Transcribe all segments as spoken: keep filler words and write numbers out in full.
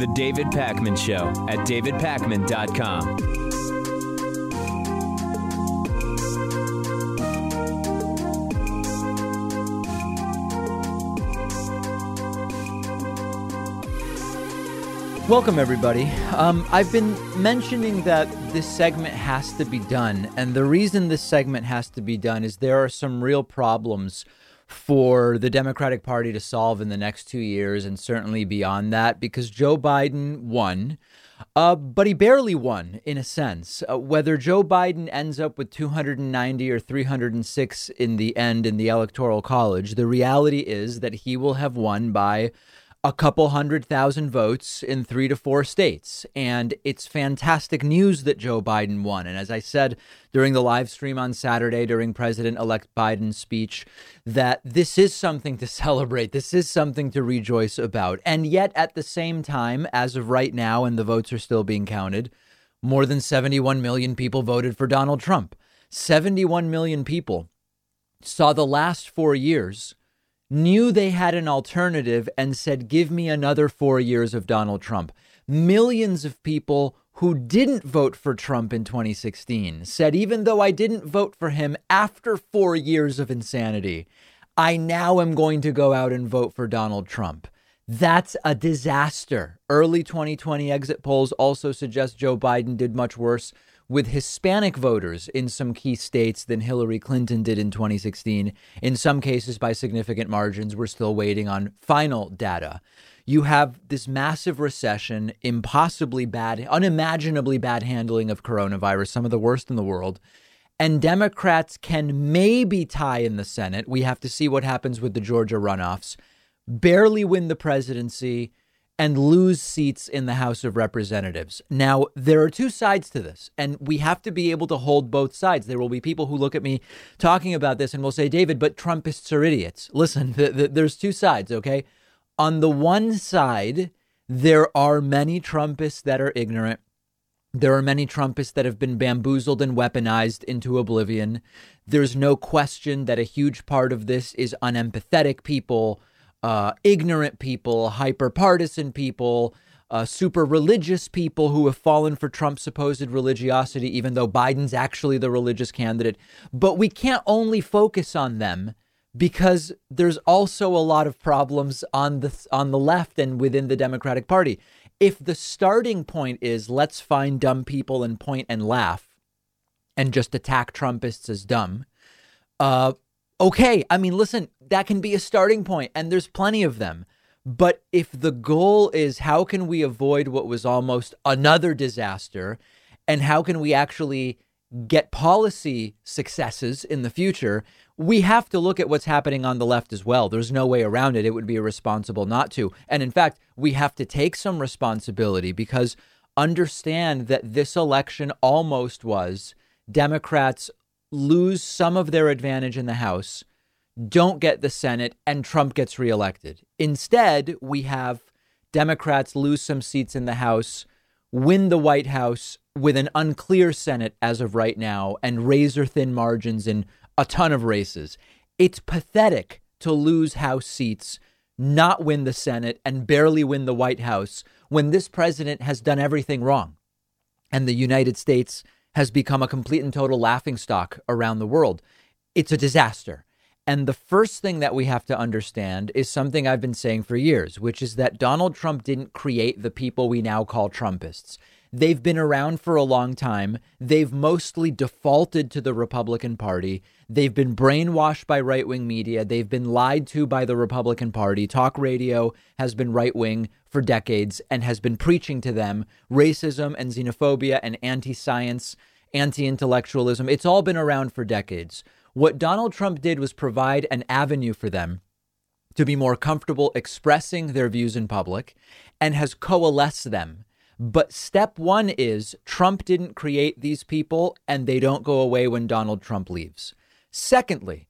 The David Pakman Show at david pakman dot com. Welcome, everybody. Um, I've been mentioning that this segment has to be done. And the reason this segment has to be done is there are some real problems for the Democratic Party to solve in the next two years and certainly beyond that, because Joe Biden won, uh, but he barely won in a sense. Uh, whether Joe Biden ends up with two hundred ninety or three hundred six in the end in the Electoral College, the reality is that he will have won by a couple hundred thousand votes in three to four states. And it's fantastic news that Joe Biden won. And as I said during the live stream on Saturday, during President-elect Biden's speech, that this is something to celebrate. This is something to rejoice about. And yet at the same time, as of right now, and the votes are still being counted, more than seventy-one million people voted for Donald Trump. seventy-one million people saw the last four years, knew they had an alternative, and said, give me another four years of Donald Trump. Millions of people who didn't vote for Trump in twenty sixteen said, even though I didn't vote for him after four years of insanity, I now am going to go out and vote for Donald Trump. That's a disaster. Early twenty twenty exit polls also suggest Joe Biden did much worse with Hispanic voters in some key states than Hillary Clinton did in twenty sixteen. In some cases, by significant margins. We're still waiting on final data. You have this massive recession, impossibly bad, unimaginably bad handling of coronavirus, some of the worst in the world. And Democrats can maybe tie in the Senate. We have to see what happens with the Georgia runoffs, barely win the presidency, and lose seats in the House of Representatives. Now, there are two sides to this, and we have to be able to hold both sides. There will be people who look at me talking about this and will say, David, but Trumpists are idiots. Listen, th- th- there's two sides, OK? On the one side, there are many Trumpists that are ignorant. There are many Trumpists that have been bamboozled and weaponized into oblivion. There's no question that a huge part of this is unempathetic people, Uh, ignorant people, hyper-partisan people, uh, super religious people who have fallen for Trump's supposed religiosity, even though Biden's actually the religious candidate. But we can't only focus on them, because there's also a lot of problems on the on the left and within the Democratic Party. If the starting point is let's find dumb people and point and laugh and just attack Trumpists as dumb, uh, OK, I mean, listen, that can be a starting point, and there's plenty of them. But if the goal is how can we avoid what was almost another disaster, and how can we actually get policy successes in the future, we have to look at what's happening on the left as well. There's no way around it. It would be irresponsible not to. And in fact, we have to take some responsibility, because understand that this election almost was Democrats lose some of their advantage in the House, don't get the Senate, and Trump gets reelected. Instead, we have Democrats lose some seats in the House, win the White House with an unclear Senate as of right now, and razor thin margins in a ton of races. It's pathetic to lose House seats, not win the Senate, and barely win the White House when this president has done everything wrong and the United States has become a complete and total laughingstock around the world. It's a disaster. And the first thing that we have to understand is something I've been saying for years, which is that Donald Trump didn't create the people we now call Trumpists. They've been around for a long time. They've mostly defaulted to the Republican Party. They've been brainwashed by right-wing media. They've been lied to by the Republican Party. Talk radio has been right-wing for decades and has been preaching to them racism and xenophobia and anti-science, anti-intellectualism. It's all been around for decades. What Donald Trump did was provide an avenue for them to be more comfortable expressing their views in public, and has coalesced them. But step one is Trump didn't create these people, and they don't go away when Donald Trump leaves. Secondly,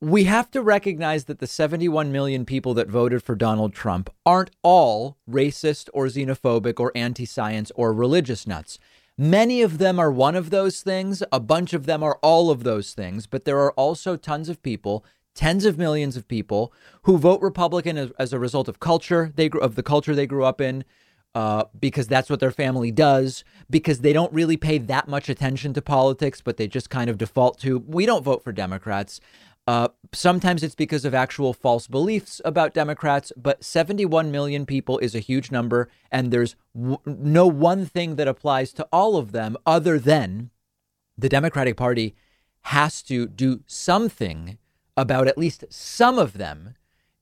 we have to recognize that the seventy-one million people that voted for Donald Trump aren't all racist or xenophobic or anti-science or religious nuts. Many of them are one of those things. A bunch of them are all of those things. But there are also tons of people, tens of millions of people, who vote Republican as, as a result of culture, they of the culture they grew up in, uh, because that's what their family does, because they don't really pay that much attention to politics, but they just kind of default to, we don't vote for Democrats. Uh, sometimes it's because of actual false beliefs about Democrats, but seventy-one million people is a huge number, and there's w- no one thing that applies to all of them other than the Democratic Party has to do something about at least some of them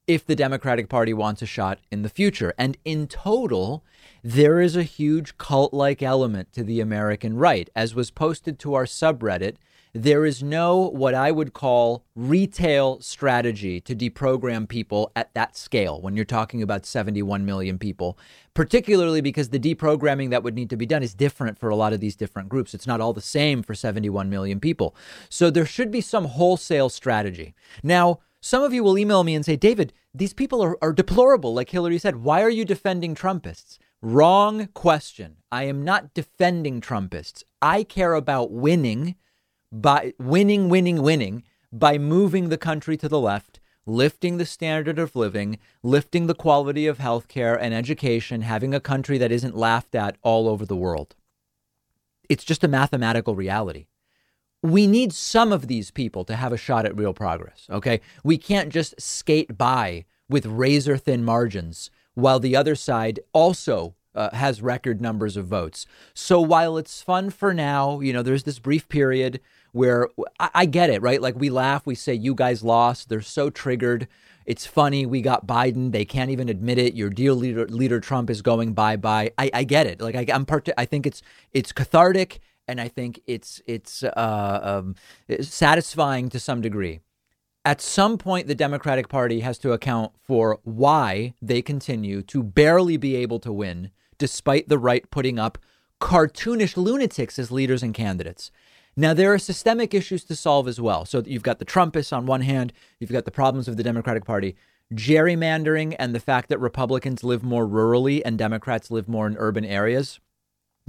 if the Democratic Party wants a shot in the future. And in total, there is a huge cult-like element to the American right, as was posted to our subreddit. There is no what I would call retail strategy to deprogram people at that scale when you're talking about seventy-one million people, particularly because the deprogramming that would need to be done is different for a lot of these different groups. It's not all the same for seventy-one million people. So there should be some wholesale strategy. Now, some of you will email me and say, David, these people are, are deplorable. Like Hillary said, why are you defending Trumpists? Wrong question. I am not defending Trumpists. I care about winning. By winning, winning, winning, by moving the country to the left, lifting the standard of living, lifting the quality of health care and education, having a country that isn't laughed at all over the world. It's just a mathematical reality. We need some of these people to have a shot at real progress. OK, we can't just skate by with razor thin margins while the other side also Uh, has record numbers of votes. So while it's fun for now, you know, there's this brief period where I, I get it, right? Like we laugh, we say, you guys lost. They're so triggered. It's funny. We got Biden. They can't even admit it. Your dear leader, leader Trump is going bye bye. I, I get it. Like I, I'm part. I think it's it's cathartic. And I think it's it's uh, um, satisfying to some degree. At some point, the Democratic Party has to account for why they continue to barely be able to win, despite the right putting up cartoonish lunatics as leaders and candidates. Now, there are systemic issues to solve as well. So you've got the Trumpists on one hand, you've got the problems of the Democratic Party, gerrymandering, and the fact that Republicans live more rurally and Democrats live more in urban areas.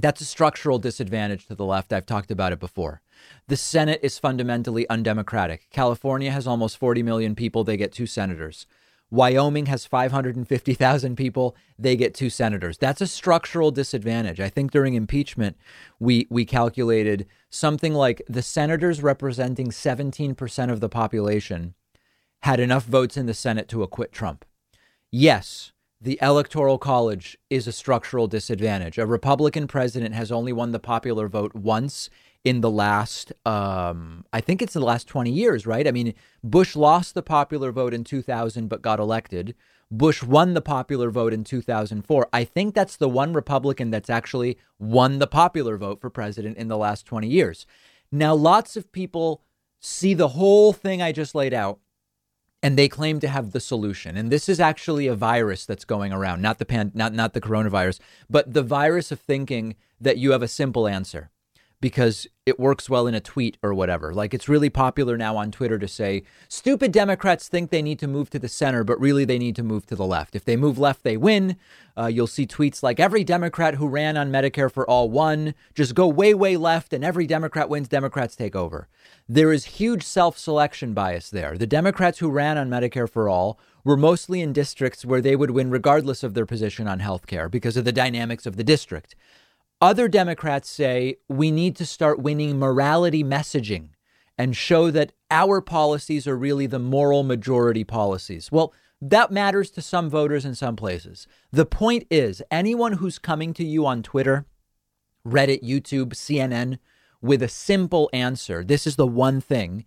That's a structural disadvantage to the left. I've talked about it before. The Senate is fundamentally undemocratic. California has almost forty million people. They get two senators. Wyoming has five hundred fifty thousand people. They get two senators. That's a structural disadvantage. I think during impeachment, we we calculated something like the senators representing seventeen percent of the population had enough votes in the Senate to acquit Trump. Yes, the Electoral College is a structural disadvantage. A Republican president has only won the popular vote once in the last, um, I think it's the last twenty years, right? I mean, Bush lost the popular vote in two thousand, but got elected. Bush won the popular vote in two thousand four. I think that's the one Republican that's actually won the popular vote for president in the last twenty years. Now, lots of people see the whole thing I just laid out, and they claim to have the solution. And this is actually a virus that's going around, not the pan, not not the coronavirus, but the virus of thinking that you have a simple answer because it works well in a tweet or whatever. Like it's really popular now on Twitter to say stupid Democrats think they need to move to the center, but really they need to move to the left. If they move left, they win. Uh, you'll see tweets like every Democrat who ran on Medicare for All won. Just go way, way left and every Democrat wins. Democrats take over. There is huge self-selection bias there. The Democrats who ran on Medicare for All were mostly in districts where they would win regardless of their position on health care because of the dynamics of the district. Other Democrats say we need to start winning morality messaging and show that our policies are really the moral majority policies. Well, that matters to some voters in some places. The point is, anyone who's coming to you on Twitter, Reddit, YouTube, C N N with a simple answer, this is the one thing,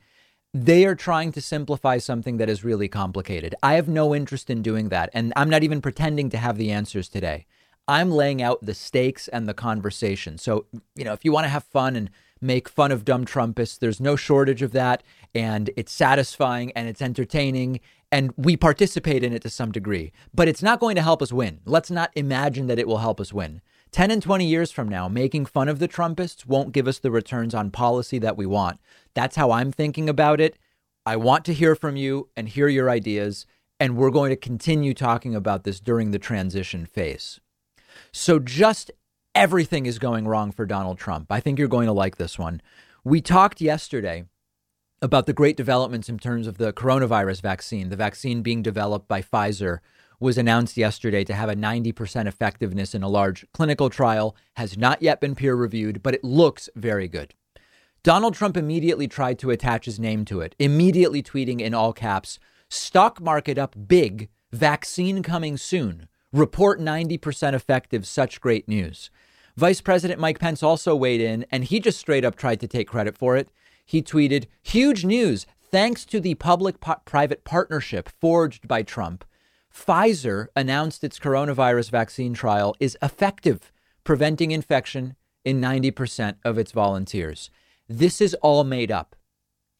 they are trying to simplify something that is really complicated. I have no interest in doing that. And I'm not even pretending to have the answers today. I'm laying out the stakes and the conversation. So, you know, if you want to have fun and make fun of dumb Trumpists, there's no shortage of that. And it's satisfying and it's entertaining. And we participate in it to some degree, but it's not going to help us win. Let's not imagine that it will help us win. ten and twenty years from now, making fun of the Trumpists won't give us the returns on policy that we want. That's how I'm thinking about it. I want to hear from you and hear your ideas. And we're going to continue talking about this during the transition phase. So just everything is going wrong for Donald Trump. I think you're going to like this one. We talked yesterday about the great developments in terms of the coronavirus vaccine, the vaccine being developed by Pfizer, was announced yesterday to have a ninety percent effectiveness in a large clinical trial, has not yet been peer reviewed, but it looks very good. Donald Trump immediately tried to attach his name to it, immediately tweeting in all caps, "Stock market up big, vaccine coming soon, report ninety percent effective, such great news." Vice President Mike Pence also weighed in, and he just straight up tried to take credit for it. He tweeted, "Huge news, thanks to the public-private partnership forged by Trump. Pfizer announced its coronavirus vaccine trial is effective, preventing infection in ninety percent of its volunteers." This is all made up.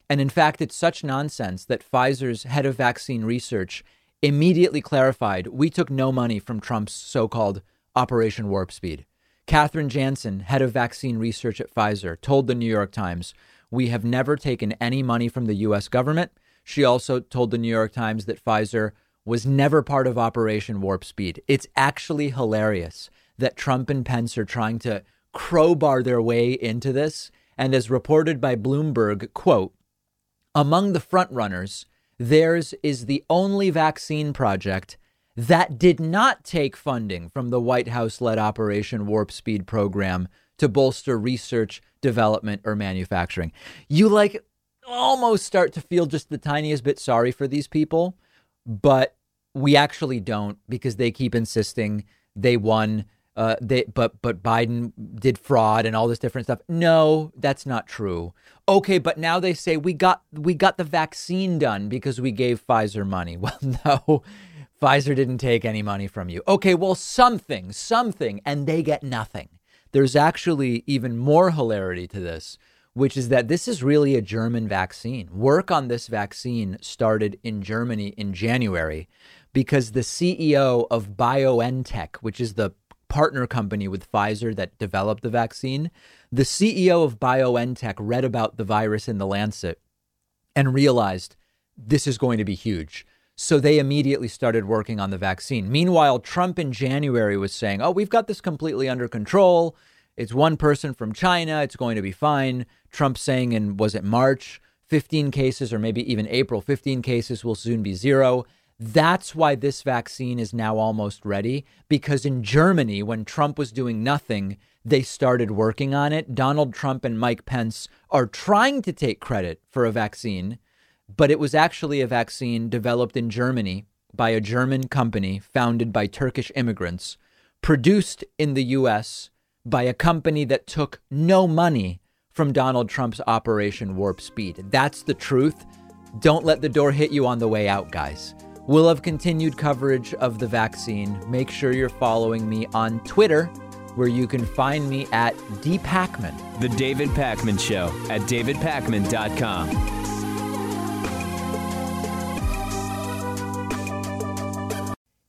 And in fact, it's such nonsense that Pfizer's head of vaccine research immediately clarified, "We took no money from Trump's so-called Operation Warp Speed." Katherine Jansen, head of vaccine research at Pfizer, told The New York Times, "We have never taken any money from the U S government." She also told The New York Times that Pfizer was never part of Operation Warp Speed. It's actually hilarious that Trump and Pence are trying to crowbar their way into this. And as reported by Bloomberg, quote, "Among the frontrunners, theirs is the only vaccine project that did not take funding from the White House-led Operation Warp Speed program to bolster research, development, or manufacturing." You like almost start to feel just the tiniest bit sorry for these people, but we actually don't, because they keep insisting they won. Uh, they, but but Biden did fraud and all this different stuff. No, that's not true. OK, but now they say we got we got the vaccine done because we gave Pfizer money. Well, no, Pfizer didn't take any money from you. OK, well, something, something, and they get nothing. There's actually even more hilarity to this, which is that this is really a German vaccine. Work on this vaccine started in Germany in January because the C E O of BioNTech, which is the partner company with Pfizer that developed the vaccine, the C E O of BioNTech read about the virus in The Lancet and realized this is going to be huge. So they immediately started working on the vaccine. Meanwhile, Trump in January was saying, "Oh, we've got this completely under control. It's one person from China. It's going to be fine." Trump saying in, was it March, fifteen cases, or maybe even April, fifteen cases will soon be zero. That's why this vaccine is now almost ready, because in Germany, when Trump was doing nothing, they started working on it. Donald Trump and Mike Pence are trying to take credit for a vaccine, but it was actually a vaccine developed in Germany by a German company founded by Turkish immigrants, produced in the U S by a company that took no money from Donald Trump's Operation Warp Speed. That's the truth. Don't let the door hit you on the way out, guys. We'll have continued coverage of the vaccine. Make sure you're following me on Twitter, where you can find me at D Pakman. The David Pakman Show at david pakman dot com.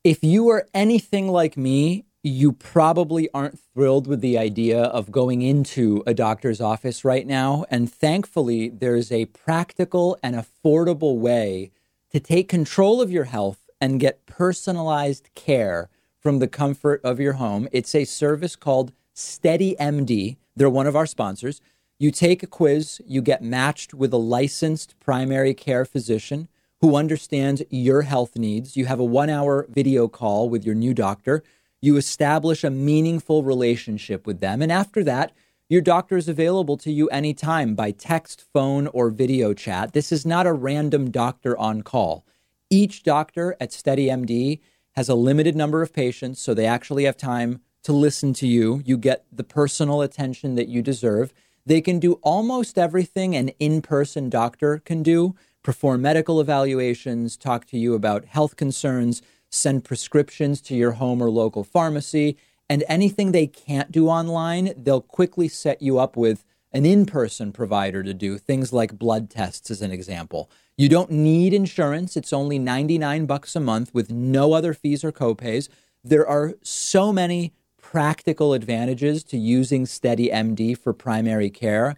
If you are anything like me, you probably aren't thrilled with the idea of going into a doctor's office right now. And thankfully, there's a practical and affordable way to take control of your health and get personalized care from the comfort of your home. It's a service called SteadyMD. They're one of our sponsors. You take a quiz, you get matched with a licensed primary care physician who understands your health needs. You have a one-hour video call with your new doctor. You establish a meaningful relationship with them. And after that, your doctor is available to you anytime by text, phone, or video chat. This is not a random doctor on call. Each doctor at SteadyMD has a limited number of patients, so they actually have time to listen to you. You get the personal attention that you deserve. They can do almost everything an in-person doctor can do: perform medical evaluations, talk to you about health concerns, send prescriptions to your home or local pharmacy. And anything they can't do online, they'll quickly set you up with an in-person provider to do things like blood tests, as an example. You don't need insurance. It's only ninety-nine bucks a month with no other fees or copays. There are so many practical advantages to using SteadyMD for primary care,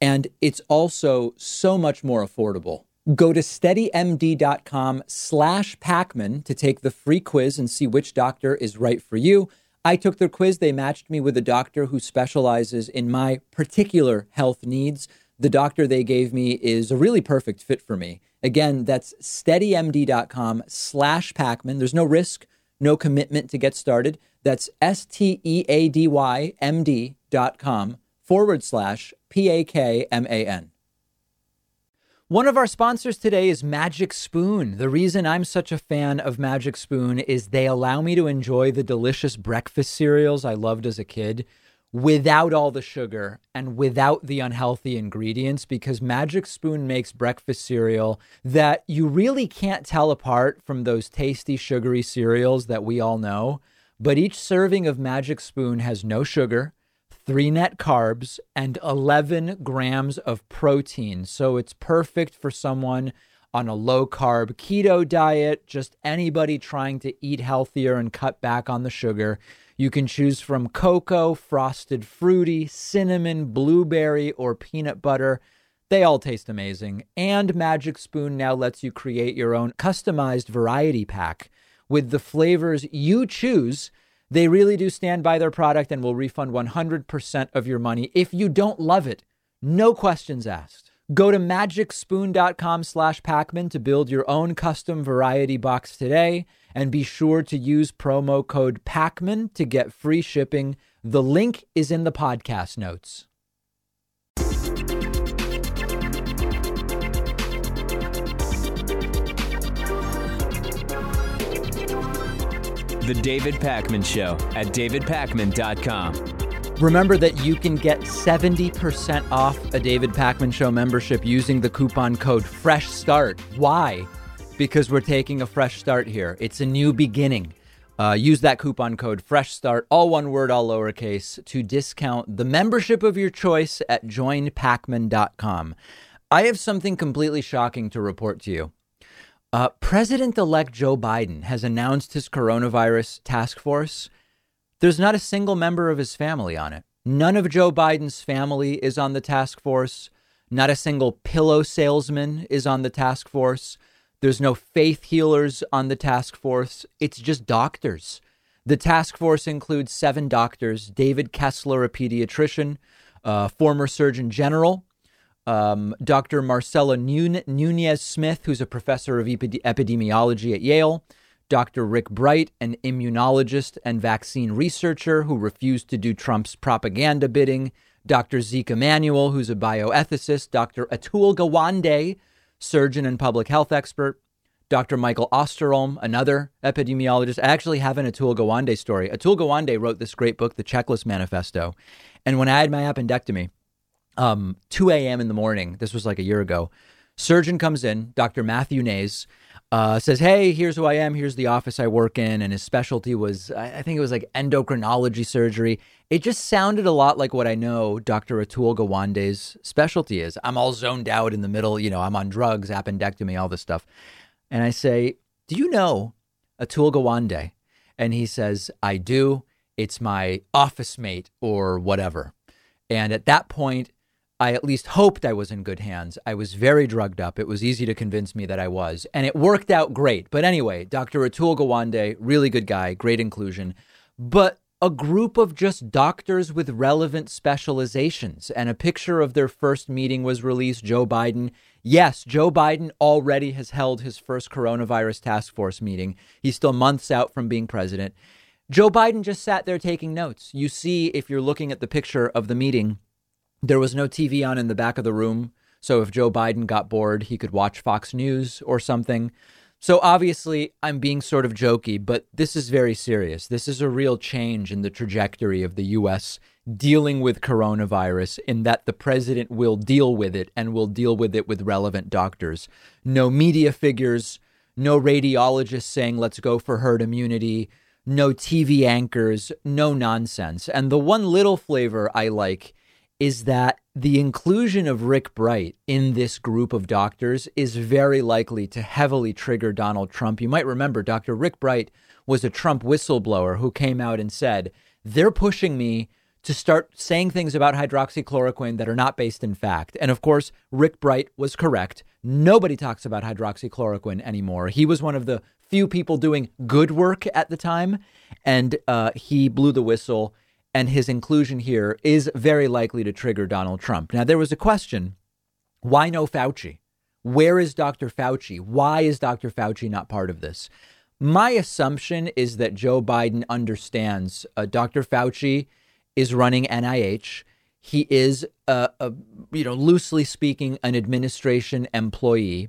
and it's also so much more affordable. Go to steady M D dot com slash Pakman to take the free quiz and see which doctor is right for you. I took their quiz. They matched me with a doctor who specializes in my particular health needs. The doctor they gave me is a really perfect fit for me. Again, that's steady M D dot com slash Pakman. There's no risk, no commitment to get started. That's S-T-E-A-D-Y-M-D dot com forward slash P-A-K-M-A-N. One of our sponsors today is Magic Spoon. The reason I'm such a fan of Magic Spoon is they allow me to enjoy the delicious breakfast cereals I loved as a kid without all the sugar and without the unhealthy ingredients, because Magic Spoon makes breakfast cereal that you really can't tell apart from those tasty, sugary cereals that we all know. But each serving of Magic Spoon has no sugar, three net carbs, and eleven grams of protein. So it's perfect for someone on a low carb keto diet, just anybody trying to eat healthier and cut back on the sugar. You can choose from cocoa, frosted fruity, cinnamon, blueberry, or peanut butter. They all taste amazing. And Magic Spoon now lets you create your own customized variety pack with the flavors you choose. They really do stand by their product and will refund one hundred percent of your money if you don't love it. No questions asked. Go to magicspoon.com slash Pakman to build your own custom variety box today. And be sure to use promo code Pakman to get free shipping. The link is in the podcast notes. The David Pakman Show at david pakman dot com. Remember that you can get seventy percent off a David Pakman Show membership using the coupon code Fresh Start. Why? Because we're taking a fresh start here. It's a new beginning. Uh, use that coupon code Fresh Start, all one word, all lowercase, to discount the membership of your choice at join pakman dot com. I have something completely shocking to report to you. Uh, President-elect Joe Biden has announced his coronavirus task force. There's not a single member of his family on it. None of Joe Biden's family is on the task force. Not a single pillow salesman is on the task force. There's no faith healers on the task force. It's just doctors. The task force includes seven doctors: David Kessler, a pediatrician, uh, former Surgeon General, Um, Doctor Marcella Nunez-Smith, who's a professor of epide- epidemiology at Yale, Doctor Rick Bright, an immunologist and vaccine researcher who refused to do Trump's propaganda bidding, Doctor Zeke Emanuel, who's a bioethicist, Doctor Atul Gawande, surgeon and public health expert, Doctor Michael Osterholm, another epidemiologist. I actually have an Atul Gawande story. Atul Gawande wrote this great book, The Checklist Manifesto. And when I had my appendectomy, Um, two a.m. in the morning, this was like a year ago, surgeon comes in, Doctor Matthew Nays, uh, says, hey, here's who I am. Here's the office I work in. And his specialty was, I think it was like endocrinology surgery. It just sounded a lot like what I know Doctor Atul Gawande's specialty is. I'm all zoned out in the middle. You know, I'm on drugs, appendectomy, all this stuff. And I say, do you know Atul Gawande? And he says, I do. It's my office mate or whatever. And at that point, I at least hoped I was in good hands. I was very drugged up. It was easy to convince me that I was, and it worked out great. But anyway, Doctor Atul Gawande, really good guy, great inclusion, but a group of just doctors with relevant specializations, and a picture of their first meeting was released. Joe Biden. Yes, Joe Biden already has held his first coronavirus task force meeting. He's still months out from being president. Joe Biden just sat there taking notes. You see, if you're looking at the picture of the meeting, there was no T V on in the back of the room. So if Joe Biden got bored, he could watch Fox News or something. So obviously, I'm being sort of jokey, but this is very serious. This is a real change in the trajectory of the U S dealing with coronavirus, in that the president will deal with it and will deal with it with relevant doctors. No media figures, no radiologists saying, let's go for herd immunity, no T V anchors, no nonsense. And the one little flavor I like is that the inclusion of Rick Bright in this group of doctors is very likely to heavily trigger Donald Trump. You might remember Doctor Rick Bright was a Trump whistleblower who came out and said, they're pushing me to start saying things about hydroxychloroquine that are not based in fact. And of course, Rick Bright was correct. Nobody talks about hydroxychloroquine anymore. He was one of the few people doing good work at the time, and uh, he blew the whistle. And his inclusion here is very likely to trigger Donald Trump. Now, there was a question. Why no Fauci? Where is Doctor Fauci? Why is Doctor Fauci not part of this? My assumption is that Joe Biden understands uh, Doctor Fauci is running N I H. He is, a, a, you know, loosely speaking, an administration employee,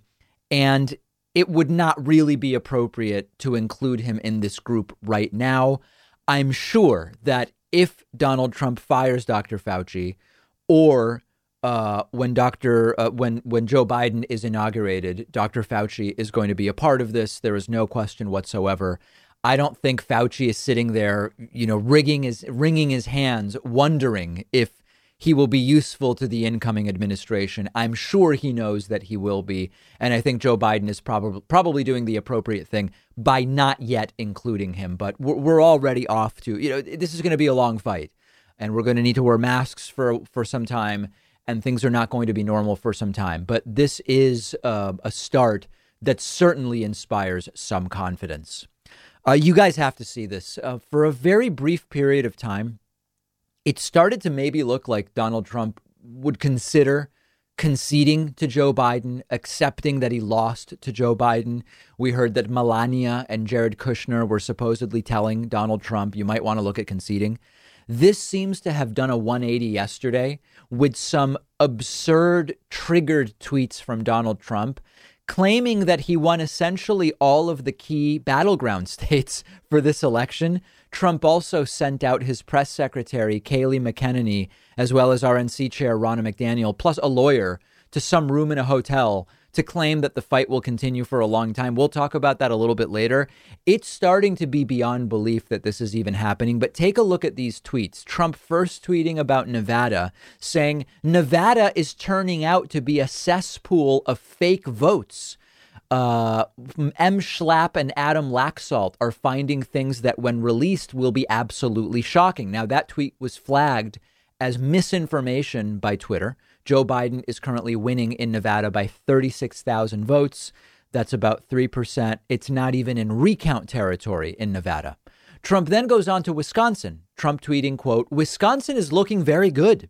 and it would not really be appropriate to include him in this group right now. I'm sure that if Donald Trump fires Doctor Fauci, or uh, when Doctor uh, when when Joe Biden is inaugurated, Doctor Fauci is going to be a part of this. There is no question whatsoever. I don't think Fauci is sitting there, you know, rigging his wringing his hands, wondering if he will be useful to the incoming administration. I'm sure he knows that he will be. And I think Joe Biden is probably probably doing the appropriate thing by not yet including him. But we're, we're already off to, you know, this is going to be a long fight, and we're going to need to wear masks for for some time, and things are not going to be normal for some time. But this is uh, a start that certainly inspires some confidence. Uh, you guys have to see this. Uh, for a very brief period of time, it started to maybe look like Donald Trump would consider conceding to Joe Biden, accepting that he lost to Joe Biden. We heard that Melania and Jared Kushner were supposedly telling Donald Trump, you might want to look at conceding. This seems to have done a one eighty yesterday with some absurd triggered tweets from Donald Trump claiming that he won essentially all of the key battleground states for this election. Trump also sent out his press secretary, Kayleigh McEnany, as well as R N C chair Ronna McDaniel, plus a lawyer, to some room in a hotel to claim that the fight will continue for a long time. We'll talk about that a little bit later. It's starting to be beyond belief that this is even happening. But take a look at these tweets. Trump first tweeting about Nevada, saying Nevada is turning out to be a cesspool of fake votes. Uh, M. Schlapp and Adam Laxalt are finding things that when released will be absolutely shocking. Now, that tweet was flagged as misinformation by Twitter. Joe Biden is currently winning in Nevada by thirty-six thousand votes. That's about three percent. It's not even in recount territory in Nevada. Trump then goes on to Wisconsin. Trump tweeting, quote, Wisconsin is looking very good.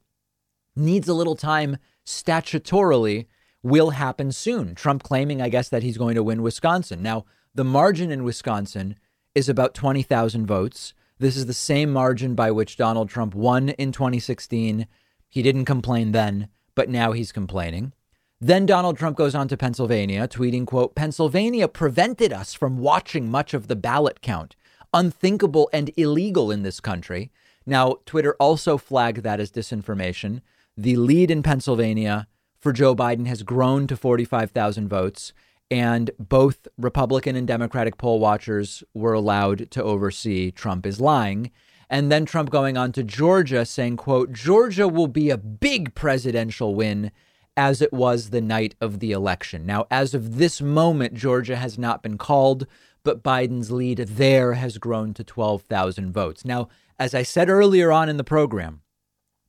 Needs a little time statutorily. Will happen soon. Trump claiming, I guess, that he's going to win Wisconsin. Now, the margin in Wisconsin is about twenty thousand votes. This is the same margin by which Donald Trump won in twenty sixteen. He didn't complain then, but now he's complaining. Then Donald Trump goes on to Pennsylvania, tweeting, quote, Pennsylvania prevented us from watching much of the ballot count. Unthinkable and illegal in this country. Now, Twitter also flagged that as disinformation. The lead in Pennsylvania for Joe Biden has grown to forty-five thousand votes, and both Republican and Democratic poll watchers were allowed to oversee Trump is lying. And then Trump going on to Georgia saying, quote, Georgia will be a big presidential win as it was the night of the election. Now, as of this moment, Georgia has not been called, but Biden's lead there has grown to twelve thousand votes. Now, as I said earlier on in the program,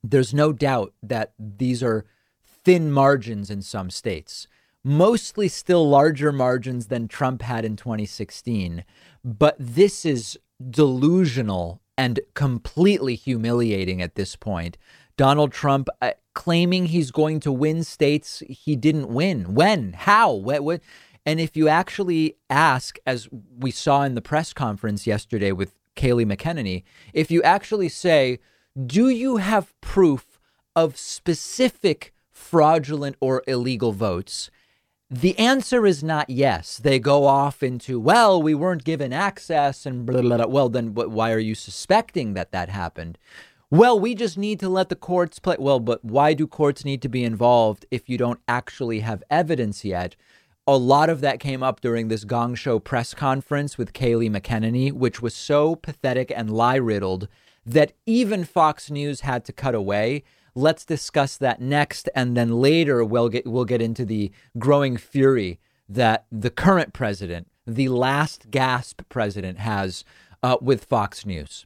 there's no doubt that these are thin margins in some states, mostly still larger margins than Trump had in twenty sixteen. But this is delusional and completely humiliating at this point. Donald Trump uh, claiming he's going to win states he didn't win. When? How? What, what? And if you actually ask, as we saw in the press conference yesterday with Kayleigh McEnany, if you actually say, do you have proof of specific fraudulent or illegal votes? The answer is not yes. They go off into, well, we weren't given access and blah, blah, blah. Well, then why are you suspecting that that happened? Well, we just need to let the courts play. Well, but why do courts need to be involved if you don't actually have evidence yet? A lot of that came up during this Gong Show press conference with Kayleigh McEnany, which was so pathetic and lie riddled that even Fox News had to cut away. Let's discuss that next. And then later we'll get we'll get into the growing fury that the current president, the last gasp president, has uh, with Fox News.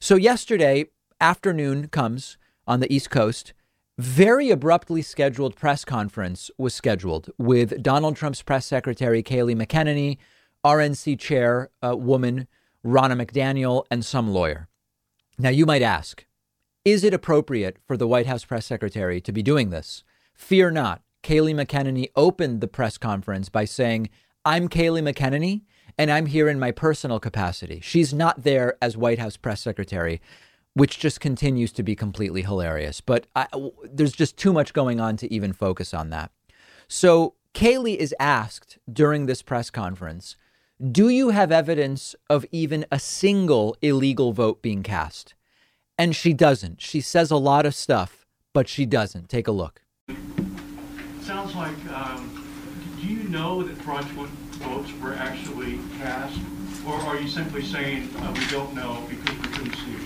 So yesterday afternoon comes on the East Coast. Very abruptly scheduled press conference was scheduled with Donald Trump's press secretary, Kayleigh McEnany, R N C chair uh, woman, Ronna McDaniel, and some lawyer. Now, you might ask, is it appropriate for the White House press secretary to be doing this? Fear not. Kayleigh McEnany opened the press conference by saying, I'm Kayleigh McEnany, and I'm here in my personal capacity. She's not there as White House press secretary, which just continues to be completely hilarious. But I, there's just too much going on to even focus on that. So Kayleigh is asked during this press conference, do you have evidence of even a single illegal vote being cast? And she doesn't. She says a lot of stuff, but she doesn't. Take a look. Sounds like, um, do you know that fraudulent votes were actually cast? Or are you simply saying uh, we don't know because we couldn't see it?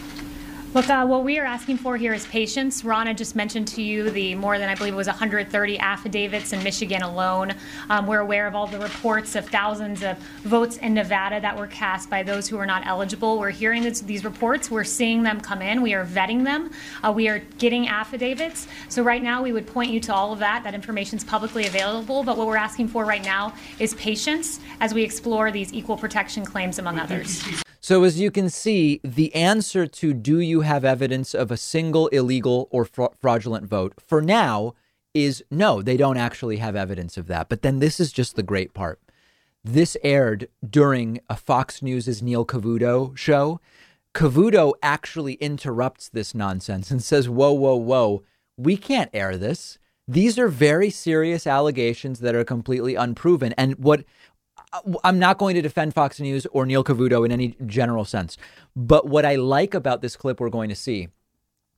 Look, uh, what we are asking for here is patience. Ronna just mentioned to you the more than, I believe it was one hundred thirty affidavits in Michigan alone. Um, we're aware of all the reports of thousands of votes in Nevada that were cast by those who are not eligible. We're hearing this, these reports. We're seeing them come in. We are vetting them. Uh, we are getting affidavits. So right now we would point you to all of that. That information is publicly available. But what we're asking for right now is patience as we explore these equal protection claims, among others. So as you can see, the answer to do you have evidence of a single illegal or fra- fraudulent vote for now is no, they don't actually have evidence of that. But then this is just the great part. This aired during a Fox News' Neil Cavuto show. Cavuto actually interrupts this nonsense and says, whoa, whoa, whoa, we can't air this. These are very serious allegations that are completely unproven. And what I'm not going to defend Fox News or Neil Cavuto in any general sense. But what I like about this clip we're going to see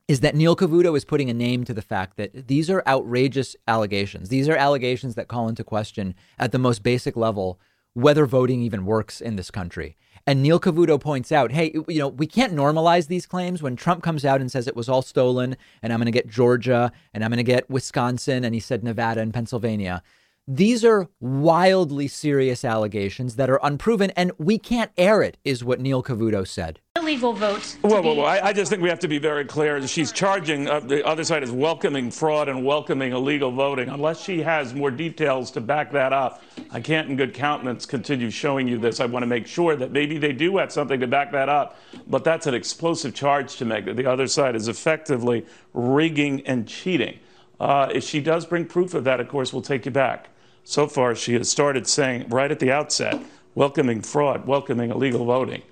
is that Neil Cavuto is putting a name to the fact that these are outrageous allegations. These are allegations that call into question at the most basic level whether voting even works in this country. And Neil Cavuto points out, hey, you know, we can't normalize these claims when Trump comes out and says it was all stolen and I'm going to get Georgia and I'm going to get Wisconsin. And he said Nevada and Pennsylvania. These are wildly serious allegations that are unproven, and we can't air it, is what Neil Cavuto said. Illegal vote. Well, well, well. I, I just think we have to be very clear. She's charging uh, the other side is welcoming fraud and welcoming illegal voting. Unless she has more details to back that up, I can't in good countenance continue showing you this. I want to make sure that maybe they do have something to back that up. But that's an explosive charge to make, that the other side is effectively rigging and cheating. Uh, if she does bring proof of that, of course, we'll take you back. So far, she has started saying right at the outset, welcoming fraud, welcoming illegal voting.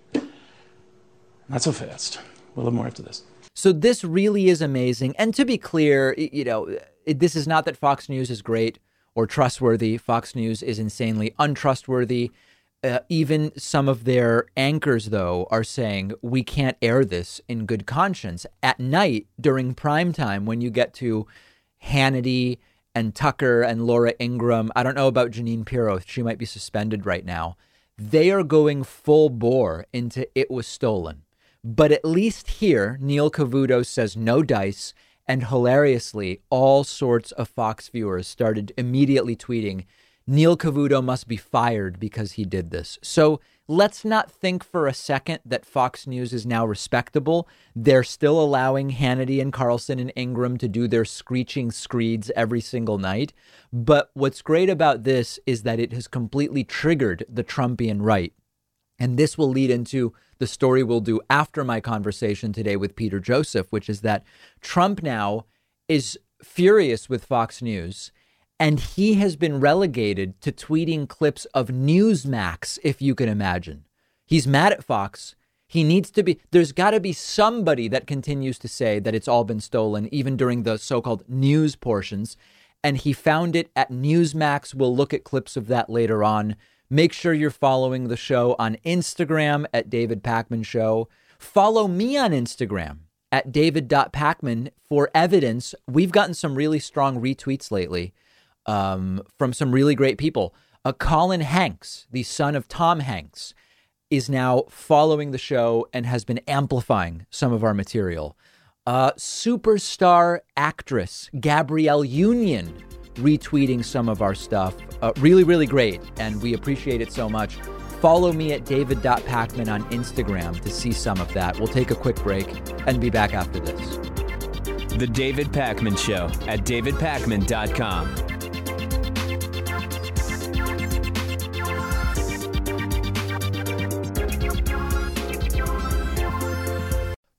Not so fast. We'll have more after this. So this really is amazing. And to be clear, you know, this is not that Fox News is great or trustworthy. Fox News is insanely untrustworthy. Uh, even some of their anchors, though, are saying we can't air this in good conscience at night during prime time when you get to Hannity and Tucker and Laura Ingraham. I don't know about Jeanine Pirro. She might be suspended right now. They are going full bore into it was stolen. But at least here, Neil Cavuto says no dice. And hilariously, all sorts of Fox viewers started immediately tweeting, Neil Cavuto must be fired because he did this. So let's not think for a second that Fox News is now respectable. They're still allowing Hannity and Carlson and Ingram to do their screeching screeds every single night. But what's great about this is that it has completely triggered the Trumpian right. And this will lead into the story we'll do after my conversation today with Peter Joseph, which is that Trump now is furious with Fox News. And he has been relegated to tweeting clips of Newsmax, if you can imagine. He's mad at Fox. He needs to be. There's got to be somebody that continues to say that it's all been stolen, even during the so-called news portions. And he found it at Newsmax. We'll look at clips of that later on. Make sure you're following the show on Instagram at David Pakman Show. Follow me on Instagram at David dot Pakman for evidence. We've gotten some really strong retweets lately. Um, from some really great people. Uh, Colin Hanks, the son of Tom Hanks, is now following the show and has been amplifying some of our material. Uh, superstar actress Gabrielle Union retweeting some of our stuff. Uh, really, really great. And we appreciate it so much. Follow me at David dot Pakman on Instagram to see some of that. We'll take a quick break and be back after this. The David Pakman Show at David Pakman dot com.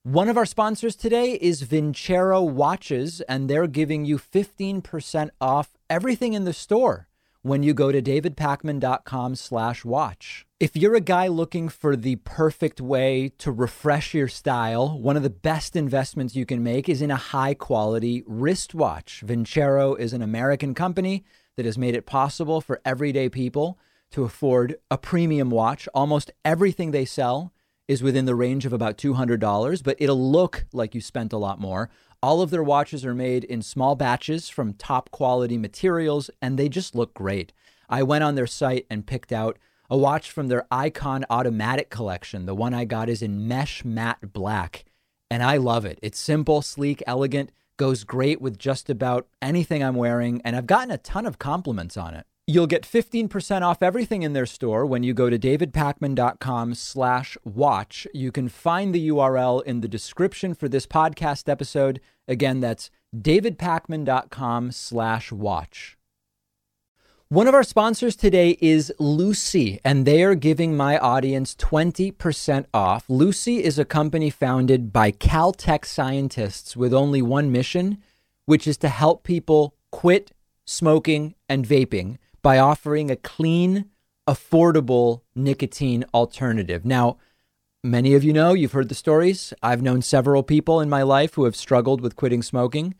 One of our sponsors today is Vincero Watches, and they're giving you fifteen percent off everything in the store when you go to david pakman dot com slash watch. If you're a guy looking for the perfect way to refresh your style, one of the best investments you can make is in a high-quality wristwatch. Vincero is an American company that has made it possible for everyday people to afford a premium watch. Almost everything they sell is within the range of about two hundred dollars, but it'll look like you spent a lot more. All of their watches are made in small batches from top-quality materials, and they just look great. I went on their site and picked out a watch from their Icon Automatic collection. The one I got is in mesh matte black, and I love it. It's simple, sleek, elegant, goes great with just about anything I'm wearing, and I've gotten a ton of compliments on it. You'll get fifteen percent off everything in their store when you go to david pakman dot com slash watch. You can find the U R L in the description for this podcast episode. Again, that's david pakman dot com slash watch. One of our sponsors today is Lucy, and they are giving my audience twenty percent off. Lucy is a company founded by Caltech scientists with only one mission, which is to help people quit smoking and vaping by offering a clean, affordable nicotine alternative. Now, many of you know, you've heard the stories. I've known several people in my life who have struggled with quitting smoking.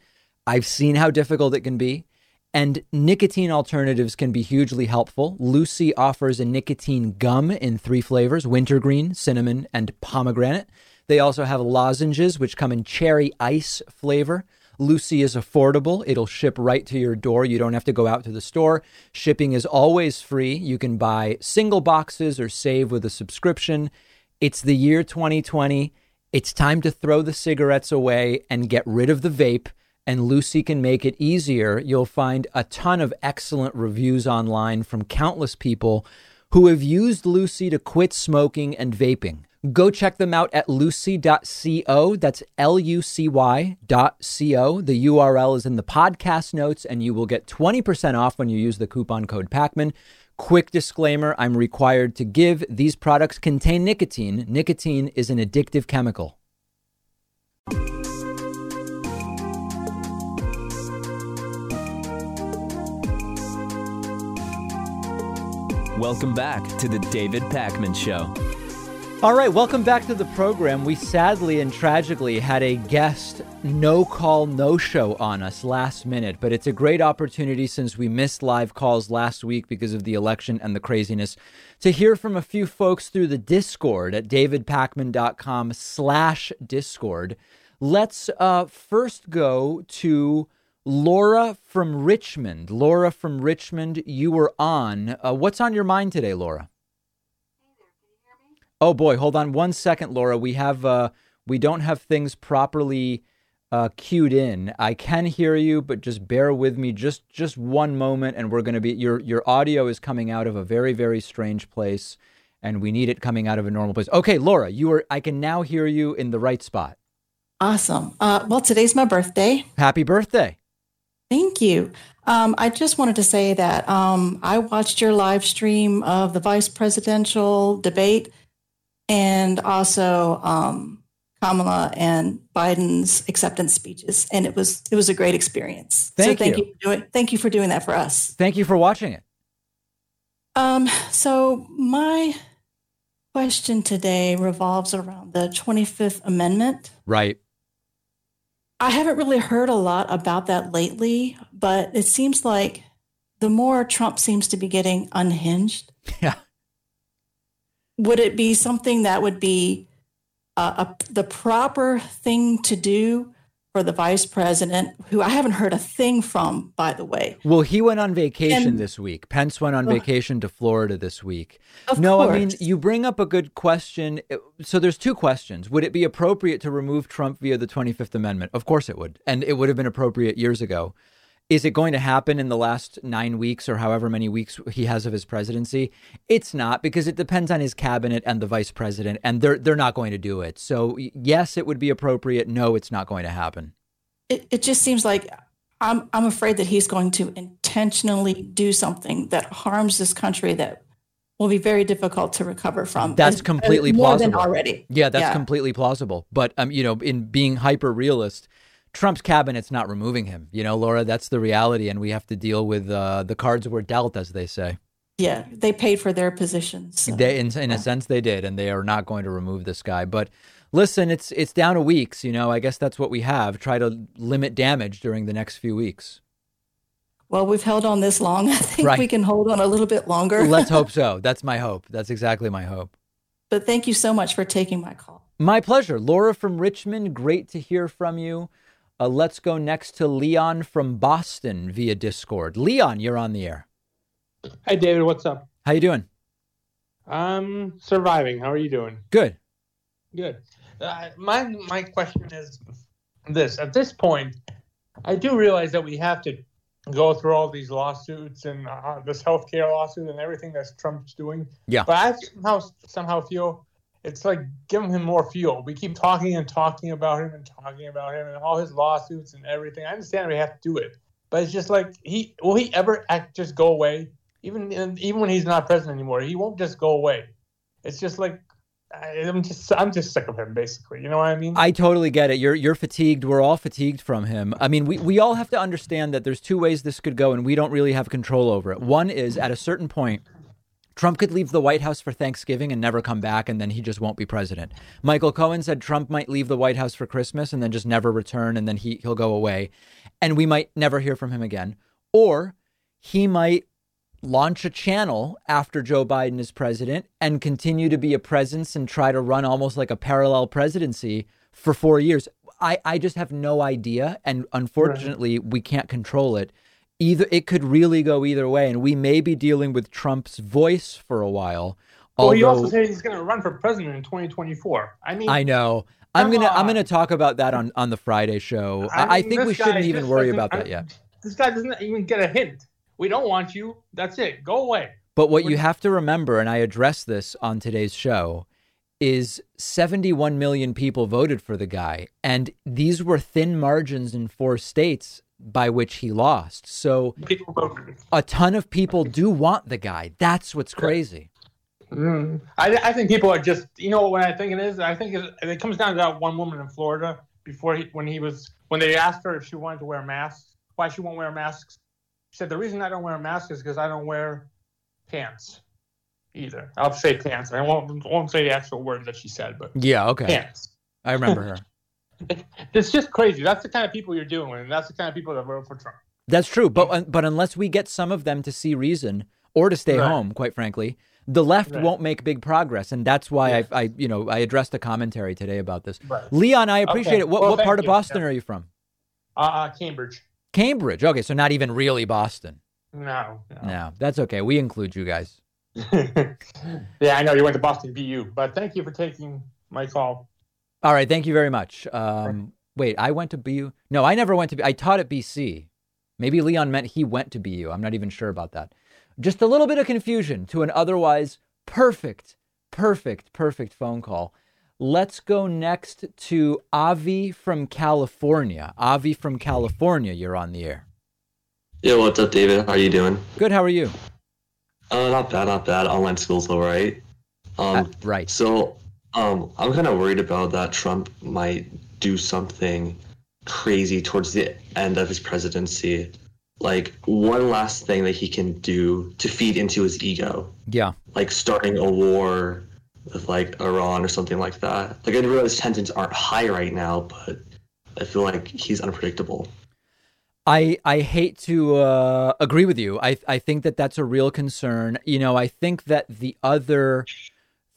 I've seen how difficult it can be. And nicotine alternatives can be hugely helpful. Lucy offers a nicotine gum in three flavors: wintergreen, cinnamon, and pomegranate. They also have lozenges, which come in cherry ice flavor. Lucy is affordable. It'll ship right to your door. You don't have to go out to the store. Shipping is always free. You can buy single boxes or save with a subscription. It's the year twenty twenty. It's time to throw the cigarettes away and get rid of the vape. And Lucy can make it easier. You'll find a ton of excellent reviews online from countless people who have used Lucy to quit smoking and vaping. Go check them out at lucy dot co. That's L U C Y dot C O. The U R L is in the podcast notes, and you will get twenty percent off when you use the coupon code Pakman. Quick disclaimer, I'm required to give. These products contain nicotine. Nicotine is an addictive chemical. Welcome back to the David Pakman Show. All right, welcome back to the program. We sadly and tragically had a guest no call, no show on us last minute, but it's a great opportunity, since we missed live calls last week because of the election and the craziness, to hear from a few folks through the Discord at david pakman dot com slash Discord. Let's uh, first go to Laura from Richmond. Laura from Richmond, you were on. Uh, what's on your mind today, Laura? Hey there, can you hear me? Oh boy, hold on one second, Laura. We have uh, we don't have things properly uh, queued in. I can hear you, but just bear with me, just just one moment, and we're going to be your your audio is coming out of a very very strange place, and we need it coming out of a normal place. Okay, Laura, you are. I can now hear you in the right spot. Awesome. Uh, well, today's my birthday. Happy birthday. Thank you. Um, I just wanted to say that um, I watched your live stream of the vice presidential debate, and also um, Kamala and Biden's acceptance speeches, and it was it was a great experience. Thank, so thank you. you for doing, thank you for doing that for us. Thank you for watching it. Um, so my question today revolves around the twenty-fifth Amendment. Right. I haven't really heard a lot about that lately, but it seems like the more Trump seems to be getting unhinged, yeah. Would it be something that would be uh, a, the proper thing to do for the vice president, who I haven't heard a thing from, by the way? Well, he went on vacation and, this week. Pence went on well, vacation to Florida this week. Of no, course. I mean, you bring up a good question. So there's two questions. Would it be appropriate to remove Trump via the twenty-fifth Amendment? Of course it would. And it would have been appropriate years ago. Is it going to happen in the last nine weeks or however many weeks he has of his presidency? It's not, because it depends on his cabinet and the vice president, and they're they're not going to do it. So, yes, it would be appropriate. No, it's not going to happen. It it just seems like I'm I'm afraid that he's going to intentionally do something that harms this country that will be very difficult to recover from. That's completely plausible. More than already. Yeah, that's yeah. completely plausible. But, um, you know, in being hyper realist, Trump's cabinet's not removing him. You know, Laura, that's the reality. And we have to deal with uh, the cards we're dealt, as they say. Yeah, they paid for their positions. So. They, in in yeah. a sense, they did, and they are not going to remove this guy. But listen, it's it's down to weeks. You know, I guess that's what we have. Try to limit damage during the next few weeks. Well, we've held on this long. I think right. we can hold on a little bit longer. Let's hope so. That's my hope. That's exactly my hope. But thank you so much for taking my call. My pleasure. Laura from Richmond, great to hear from you. Uh, let's go next to Leon from Boston via Discord. Leon, you're on the air. Hi, David. What's up? How you doing? I'm surviving. How are you doing? Good. Good. Uh, my my question is this. At this point, I do realize that we have to go through all these lawsuits and uh, this healthcare lawsuit and everything that Trump's doing. Yeah. But I somehow, somehow feel it's like giving him more fuel. We keep talking and talking about him and talking about him and all his lawsuits and everything. I understand we have to do it, but it's just like he will he ever act, just go away? Even even when he's not president anymore, he won't just go away. It's just like. I'm just I'm just sick of him, basically. You know what I mean? I totally get it. You're you're fatigued. We're all fatigued from him. I mean, we, we all have to understand that there's two ways this could go, and we don't really have control over it. One is at a certain point, Trump could leave the White House for Thanksgiving and never come back, and then he just won't be president. Michael Cohen said Trump might leave the White House for Christmas and then just never return, and then he, he'll go away, and we might never hear from him again. Or he might launch a channel after Joe Biden is president and continue to be a presence and try to run almost like a parallel presidency for four years. I, I just have no idea. And unfortunately, right. we can't control it either. It could really go either way. And we may be dealing with Trump's voice for a while. Well, although, he also said he's going to run for president in twenty twenty-four. I mean, I know I'm going to I'm going to talk about that on, on the Friday show. I, mean, I think we shouldn't even worry about I, that yet. This guy doesn't even get a hint. We don't want you. That's it. Go away. But what We're... you have to remember, and I address this on today's show, is seventy-one million people voted for the guy. And these were thin margins in four states by which he lost. So a ton of people do want the guy. That's what's crazy. Mm. I, I think people are just, you know what I think it is? I think it, it comes down to that one woman in Florida before he, when he was, when they asked her if she wanted to wear masks, why she won't wear masks. She said, the reason I don't wear a mask is because I don't wear pants either. I'll say pants. I won't, won't say the actual word that she said, but yeah, okay. Pants. I remember her. It's just crazy. That's the kind of people you're dealing with, and that's the kind of people that vote for Trump. That's true. But but unless we get some of them to see reason or to stay right. home, quite frankly, the left right. won't make big progress. And that's why yeah. I, I you know, I addressed a commentary today about this. Right. Leon, I appreciate okay. it. What, well, what part you. of Boston yeah. are you from? Uh, Cambridge. Cambridge. Okay, so not even really Boston. No. No, no that's okay. We include you guys. Yeah, I know you went to Boston B U, but thank you for taking my call. All right, thank you very much. Um, wait, I went to B U? No, I never went to B U. I taught at B C. Maybe Leon meant he went to B U. I'm not even sure about that. Just a little bit of confusion to an otherwise perfect, perfect, perfect phone call. Let's go next to Avi from California. Avi from California, you're on the air. Yeah, what's up, David? How are you doing? Good, how are you? Uh, not bad, not bad. Online school's all right. Um, uh, right. So um, I'm kind of worried about that Trump might do something crazy towards the end of his presidency. Like one last thing that he can do to feed into his ego. Yeah. Like starting a war with like Iran or something like that. Like I realize tensions aren't high right now, but I feel like he's unpredictable. I I hate to uh, agree with you. I I think that that's a real concern. You know, I think that the other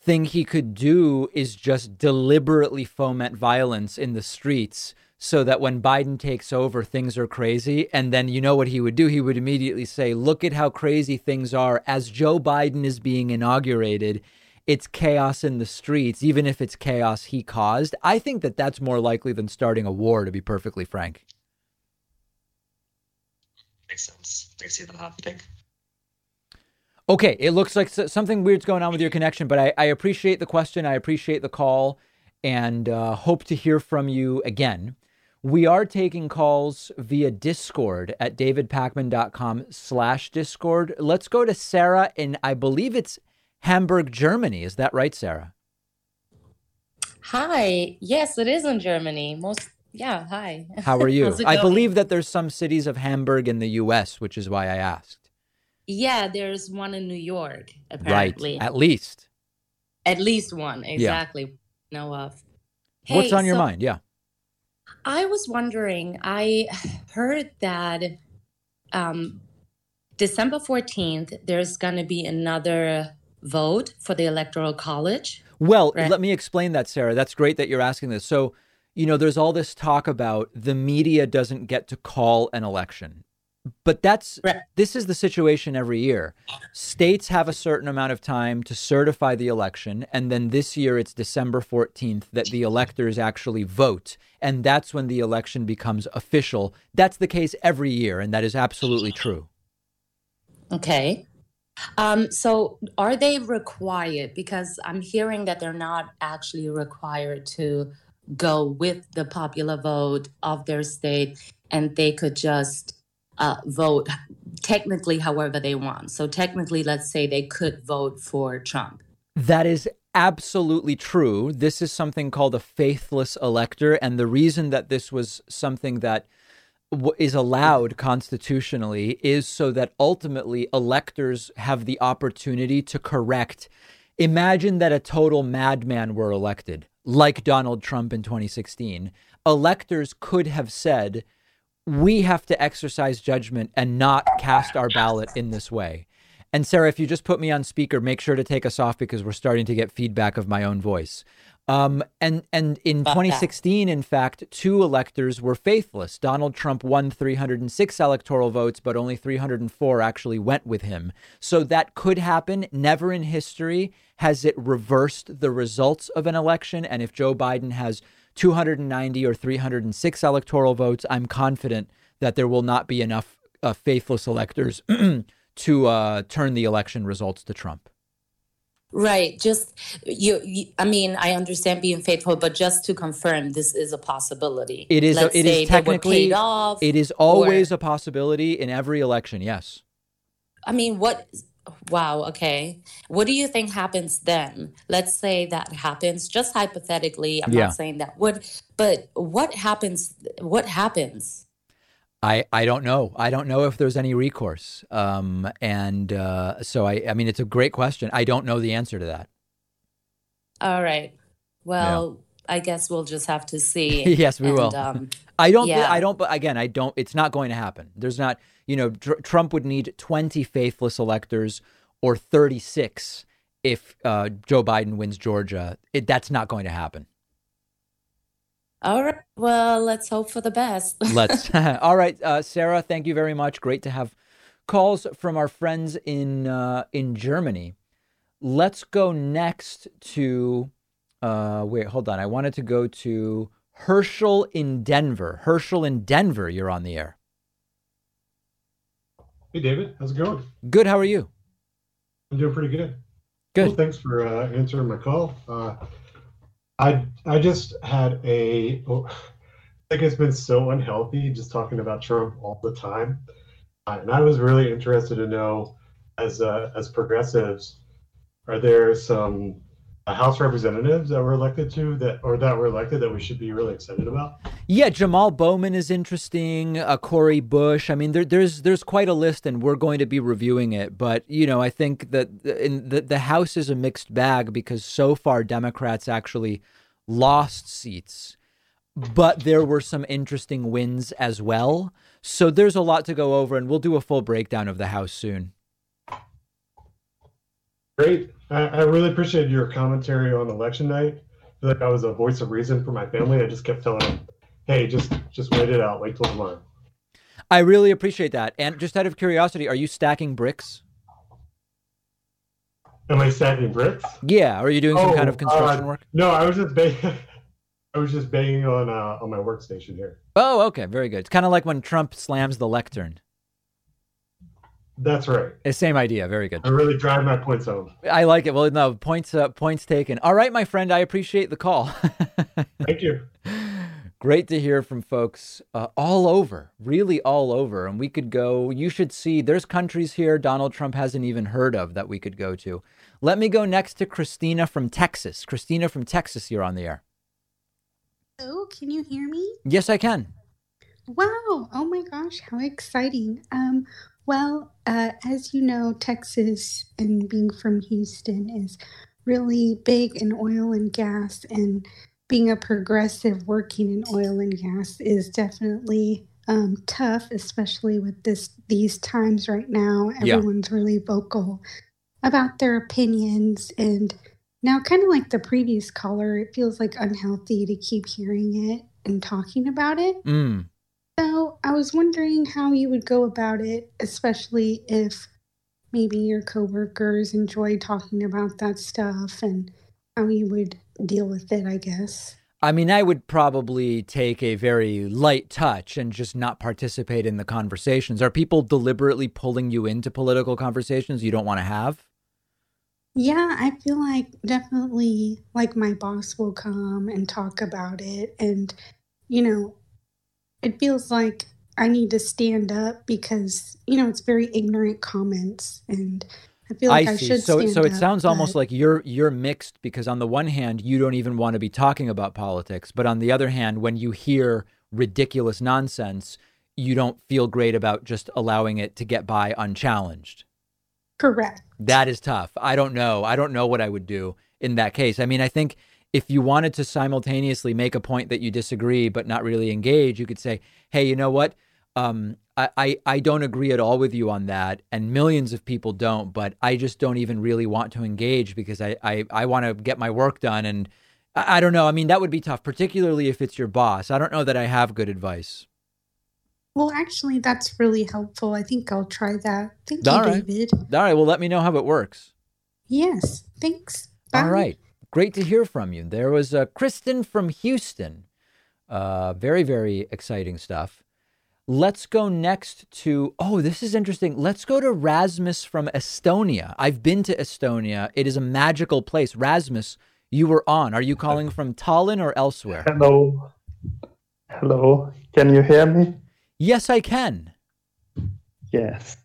thing he could do is just deliberately foment violence in the streets so that when Biden takes over, things are crazy. And then you know what he would do? He would immediately say, look at how crazy things are as Joe Biden is being inaugurated. It's chaos in the streets, even if it's chaos he caused. I think that that's more likely than starting a war, to be perfectly frank. Makes sense. I see that happening. Okay, it looks like something weird's going on with your connection, but I, I appreciate the question. I appreciate the call and uh, hope to hear from you again. We are taking calls via Discord at davidpakman.com slash Discord. Let's go to Sarah, and I believe it's Hamburg, Germany. Is that right, Sarah? Hi. Yes, it is in Germany. Most. Yeah. Hi. How are you? I believe that there's some cities of Hamburg in the U S, which is why I asked. Yeah, there's one in New York, apparently. Right, at least. At least one, exactly. Yeah. Know of. Hey, what's on so your mind? Yeah. I was wondering, I heard that um, December fourteenth, there's going to be another vote for the Electoral College. Well, right? Let me explain that, Sarah. That's great that you're asking this. So, you know, there's all this talk about the media doesn't get to call an election. But that's right. This is the situation every year. States have a certain amount of time to certify the election. And then this year, it's December fourteenth that the electors actually vote. And that's when the election becomes official. That's the case every year. And that is absolutely true. OK, um, so are they required? Because I'm hearing that they're not actually required to go with the popular vote of their state, and they could just Uh, vote technically however they want. So technically, let's say they could vote for Trump. That is absolutely true. This is something called a faithless elector. And the reason that this was something that w- is allowed constitutionally is so that ultimately electors have the opportunity to correct. Imagine that a total madman were elected, like Donald Trump in twenty sixteen. Electors could have said, we have to exercise judgment and not cast our ballot in this way. And Sarah, if you just put me on speaker, make sure to take us off because we're starting to get feedback of my own voice. Um, and and in twenty sixteen, in fact, two electors were faithless. Donald Trump won three hundred six electoral votes, but only three hundred four actually went with him. So that could happen. Never in history has it reversed the results of an election. And if Joe Biden has two hundred ninety or three hundred six electoral votes, I'm confident that there will not be enough uh, faithless electors to uh, turn the election results to Trump. Right. Just you, you. I mean, I understand being faithful, but just to confirm, this is a possibility. It is. Let's it say is technically. Paid off, it is always or, a possibility in every election. Yes. I mean, what? Wow. OK. What do you think happens then? Let's say that happens just hypothetically. I'm yeah. not saying that would. But what happens? What happens? I, I don't know. I don't know if there's any recourse. Um, and uh, so, I, I mean, it's a great question. I don't know the answer to that. All right. Well, yeah. I guess we'll just have to see. Yes, we and, will. Um, I don't. Yeah. I don't. But again, I don't. It's not going to happen. There's not. You know, Dr- Trump would need twenty faithless electors or thirty-six if uh, Joe Biden wins Georgia. It, that's not going to happen. All right. Well, let's hope for the best. Let's. All right. Uh, Sarah, thank you very much. Great to have calls from our friends in uh, in Germany. Let's go next to uh, wait, hold on. I wanted to go to Herschel in Denver. Herschel in Denver, you're on the air. Hey, David. How's it going? Good. How are you? I'm doing pretty good. Good. Well, thanks for uh, answering my call. Uh, I I just had a, oh, I think it's been so unhealthy just talking about Trump all the time. Uh, and I was really interested to know, as uh, as progressives, are there some uh, House representatives that were elected to that or that were elected that we should be really excited about? Yeah, Jamal Bowman is interesting. Uh, Cori Bush. I mean, there, there's there's quite a list and we're going to be reviewing it. But, you know, I think that in the, the House is a mixed bag because so far Democrats actually lost seats. But there were some interesting wins as well. So there's a lot to go over and we'll do a full breakdown of the House soon. Great. I, I really appreciate your commentary on election night. I feel like I was a voice of reason for my family. I just kept telling them, hey, just just wait it out. Wait till tomorrow. I really appreciate that. And just out of curiosity, are you stacking bricks? Am I stacking bricks? Yeah. Are you doing oh, some kind of construction uh, work? No, I was just banging, I was just banging on uh, on my workstation here. Oh, okay. Very good. It's kind of like when Trump slams the lectern. That's right. The same idea. Very good. I really drive my points home. I like it. Well, no, points uh, points taken. All right, my friend. I appreciate the call. Thank you. Great to hear from folks uh, all over, really all over. And we could go, you should see there's countries here Donald Trump hasn't even heard of that we could go to. Let me go next to Christina from Texas. Christina from Texas, you're on the air. Oh, can you hear me? Yes, I can. Wow. Oh, my gosh. How exciting. Um, Well, uh, as you know, Texas and being from Houston is really big in oil and gas, and being a progressive working in oil and gas is definitely um, tough, especially with this these times right now. Everyone's yeah. really vocal about their opinions, and now kind of like the previous caller, it feels like unhealthy to keep hearing it and talking about it. Mm. So I was wondering how you would go about it, especially if maybe your coworkers enjoy talking about that stuff and how you would deal with it, I guess. I mean, I would probably take a very light touch and just not participate in the conversations. Are people deliberately pulling you into political conversations you don't want to have? Yeah, I feel like definitely like my boss will come and talk about it. And, you know, it feels like I need to stand up because, you know, it's very ignorant comments, and I feel like I, I should so, stand so it up, sounds but... almost like you're you're mixed, because on the one hand, you don't even want to be talking about politics. But on the other hand, when you hear ridiculous nonsense, you don't feel great about just allowing it to get by unchallenged. Correct. That is tough. I don't know. I don't know what I would do in that case. I mean, I think if you wanted to simultaneously make a point that you disagree but not really engage, you could say, hey, you know what? Um, I, I, I don't agree at all with you on that. And millions of people don't, but I just don't even really want to engage because I, I, I want to get my work done. And I, I don't know. I mean, that would be tough, particularly if it's your boss. I don't know that I have good advice. Well, actually, that's really helpful. I think I'll try that. Thank all you, right. David. All right. Well, let me know how it works. Yes. Thanks. Bye. All right. Great to hear from you. There was uh, Kristen from Houston. Uh, very, very exciting stuff. Let's go next to, oh, this is interesting. Let's go to Rasmus from Estonia. I've been to Estonia. It is a magical place. Rasmus, you were on. Are you calling from Tallinn or elsewhere? Hello. Hello. Can you hear me? Yes, I can. Yes.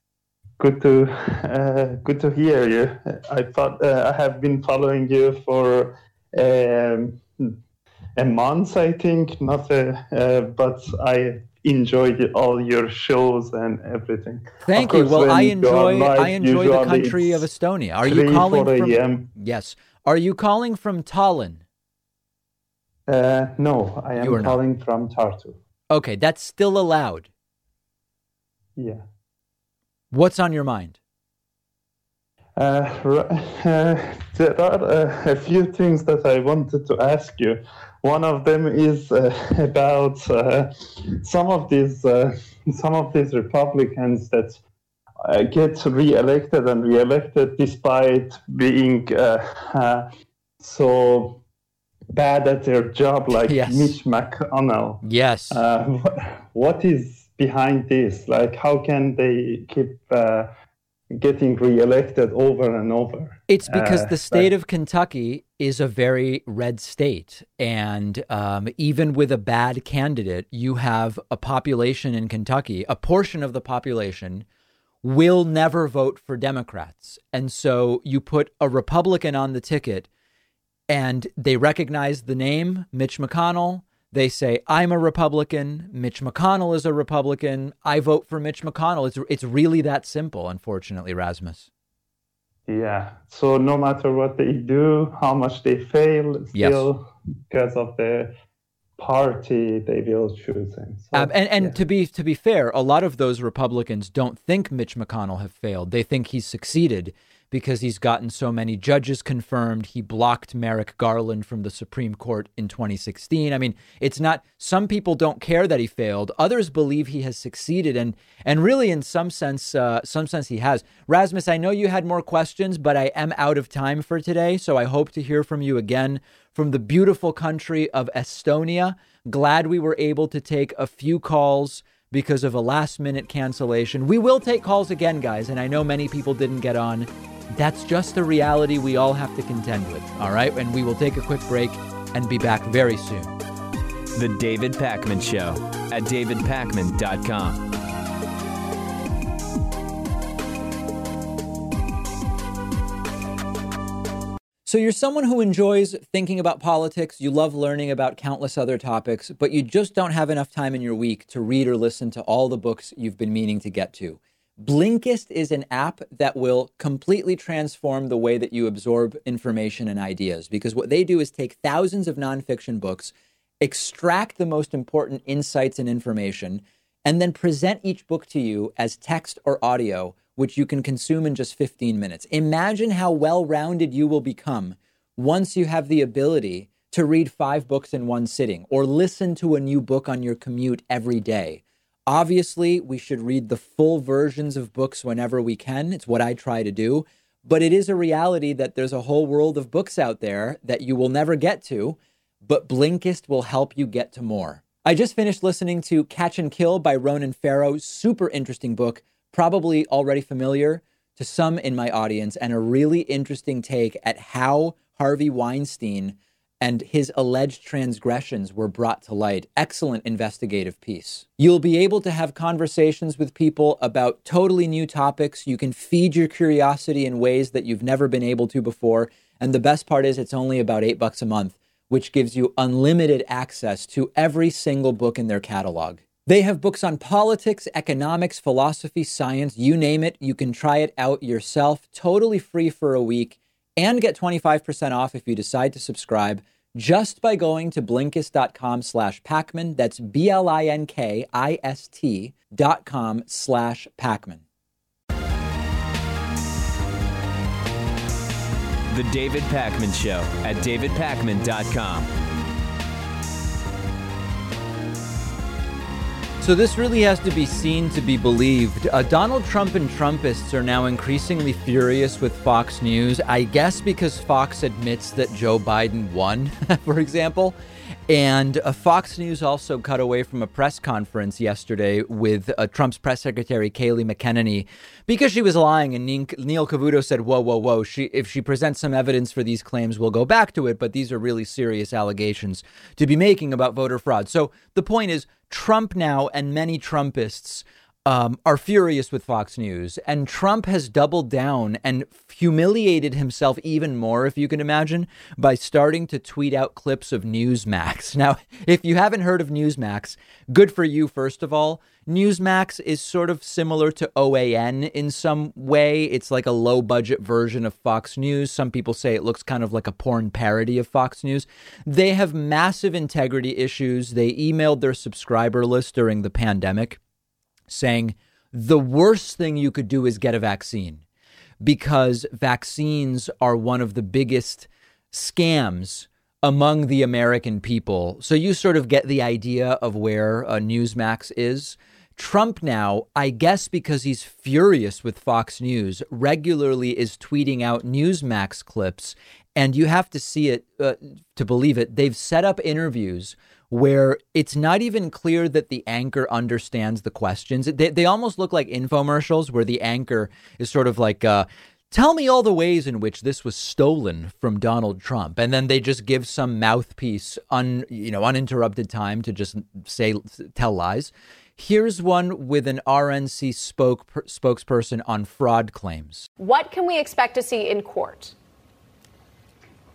Good to uh, good to hear you. I thought uh, I have been following you for um, a month, I think, not a, uh, but I enjoyed all your shows and everything. Thank you. Well, I enjoy live, I enjoy the country of Estonia. Are you calling from? Yes. Are you calling from Tallinn? Uh, no, I am calling not. from Tartu. Okay, that's still allowed. Yeah. What's on your mind? Uh, uh, there are uh, a few things that I wanted to ask you. One of them is uh, about uh, some of these uh, some of these Republicans that uh, get reelected and reelected despite being uh, uh, so bad at their job, like yes. Mitch McConnell. Yes. Uh, what is behind this? Like, how can they keep uh, getting reelected over and over? It's because uh, the state but... of Kentucky is a very red state. And um, even with a bad candidate, you have a population in Kentucky, a portion of the population will never vote for Democrats. And so you put a Republican on the ticket and they recognize the name Mitch McConnell. They say, I'm a Republican. Mitch McConnell is a Republican. I vote for Mitch McConnell. It's it's really that simple, unfortunately, Rasmus. Yeah. So no matter what they do, how much they fail, still yes. because of the party, they will choose him. So, uh, and and yeah. to be to be fair, a lot of those Republicans don't think Mitch McConnell have failed. They think he's succeeded because he's gotten so many judges confirmed. He blocked Merrick Garland from the Supreme Court in twenty sixteen. I mean, it's not, some people don't care that he failed. Others believe he has succeeded. And and really, in some sense, uh, some sense he has. Rasmus, I know you had more questions, but I am out of time for today. So I hope to hear from you again from the beautiful country of Estonia. Glad we were able to take a few calls because of a last minute cancellation. We will take calls again, guys. And I know many people didn't get on. That's just the reality we all have to contend with, all right? And we will take a quick break and be back very soon. The David Pakman Show at david pakman dot com. So you're someone who enjoys thinking about politics, you love learning about countless other topics, but you just don't have enough time in your week to read or listen to all the books you've been meaning to get to. Blinkist is an app that will completely transform the way that you absorb information and ideas, because what they do is take thousands of nonfiction books, extract the most important insights and information, and then present each book to you as text or audio, which you can consume in just fifteen minutes. Imagine how well-rounded you will become once you have the ability to read five books in one sitting or listen to a new book on your commute every day. Obviously, we should read the full versions of books whenever we can. It's what I try to do. But it is a reality that there's a whole world of books out there that you will never get to, but Blinkist will help you get to more. I just finished listening to Catch and Kill by Ronan Farrow. Super interesting book, probably already familiar to some in my audience, and a really interesting take at how Harvey Weinstein and his alleged transgressions were brought to light. Excellent investigative piece. You'll be able to have conversations with people about totally new topics. You can feed your curiosity in ways that you've never been able to before. And the best part is it's only about eight bucks a month, which gives you unlimited access to every single book in their catalog. They have books on politics, economics, philosophy, science, you name it. You can try it out yourself, totally free for a week, and get twenty-five percent off if you decide to subscribe just by going to Blinkist.com slash Pakman. That's B-L-I-N-K-I-S-T dot com slash Pakman. The David Pakman Show at david pakman dot com. So this really has to be seen to be believed. Uh, Donald Trump and Trumpists are now increasingly furious with Fox News, I guess because Fox admits that Joe Biden won, for example. And uh, Fox News also cut away from a press conference yesterday with uh, Trump's press secretary, Kayleigh McEnany, because she was lying. And Neil Cavuto said, whoa, whoa, whoa. She, if she presents some evidence for these claims, we'll go back to it. But these are really serious allegations to be making about voter fraud. So the point is, Trump now and many Trumpists um, are furious with Fox News, and Trump has doubled down and humiliated himself even more, if you can imagine, by starting to tweet out clips of Newsmax. Now, if you haven't heard of Newsmax, good for you, first of all. Newsmax is sort of similar to O A N in some way. It's like a low budget version of Fox News. Some people say it looks kind of like a porn parody of Fox News. They have massive integrity issues. They emailed their subscriber list during the pandemic saying the worst thing you could do is get a vaccine, because vaccines are one of the biggest scams among the American people. So you sort of get the idea of where uh, Newsmax is. Trump now, I guess because he's furious with Fox News, regularly is tweeting out Newsmax clips, and you have to see it uh, to believe it. They've set up interviews where it's not even clear that the anchor understands the questions. They, they almost look like infomercials where the anchor is sort of like, uh, tell me all the ways in which this was stolen from Donald Trump. And then they just give some mouthpiece, un, you know, uninterrupted time to just say, tell lies. Here's one with an R N C spoke, per, spokesperson on fraud claims. What can we expect to see in court?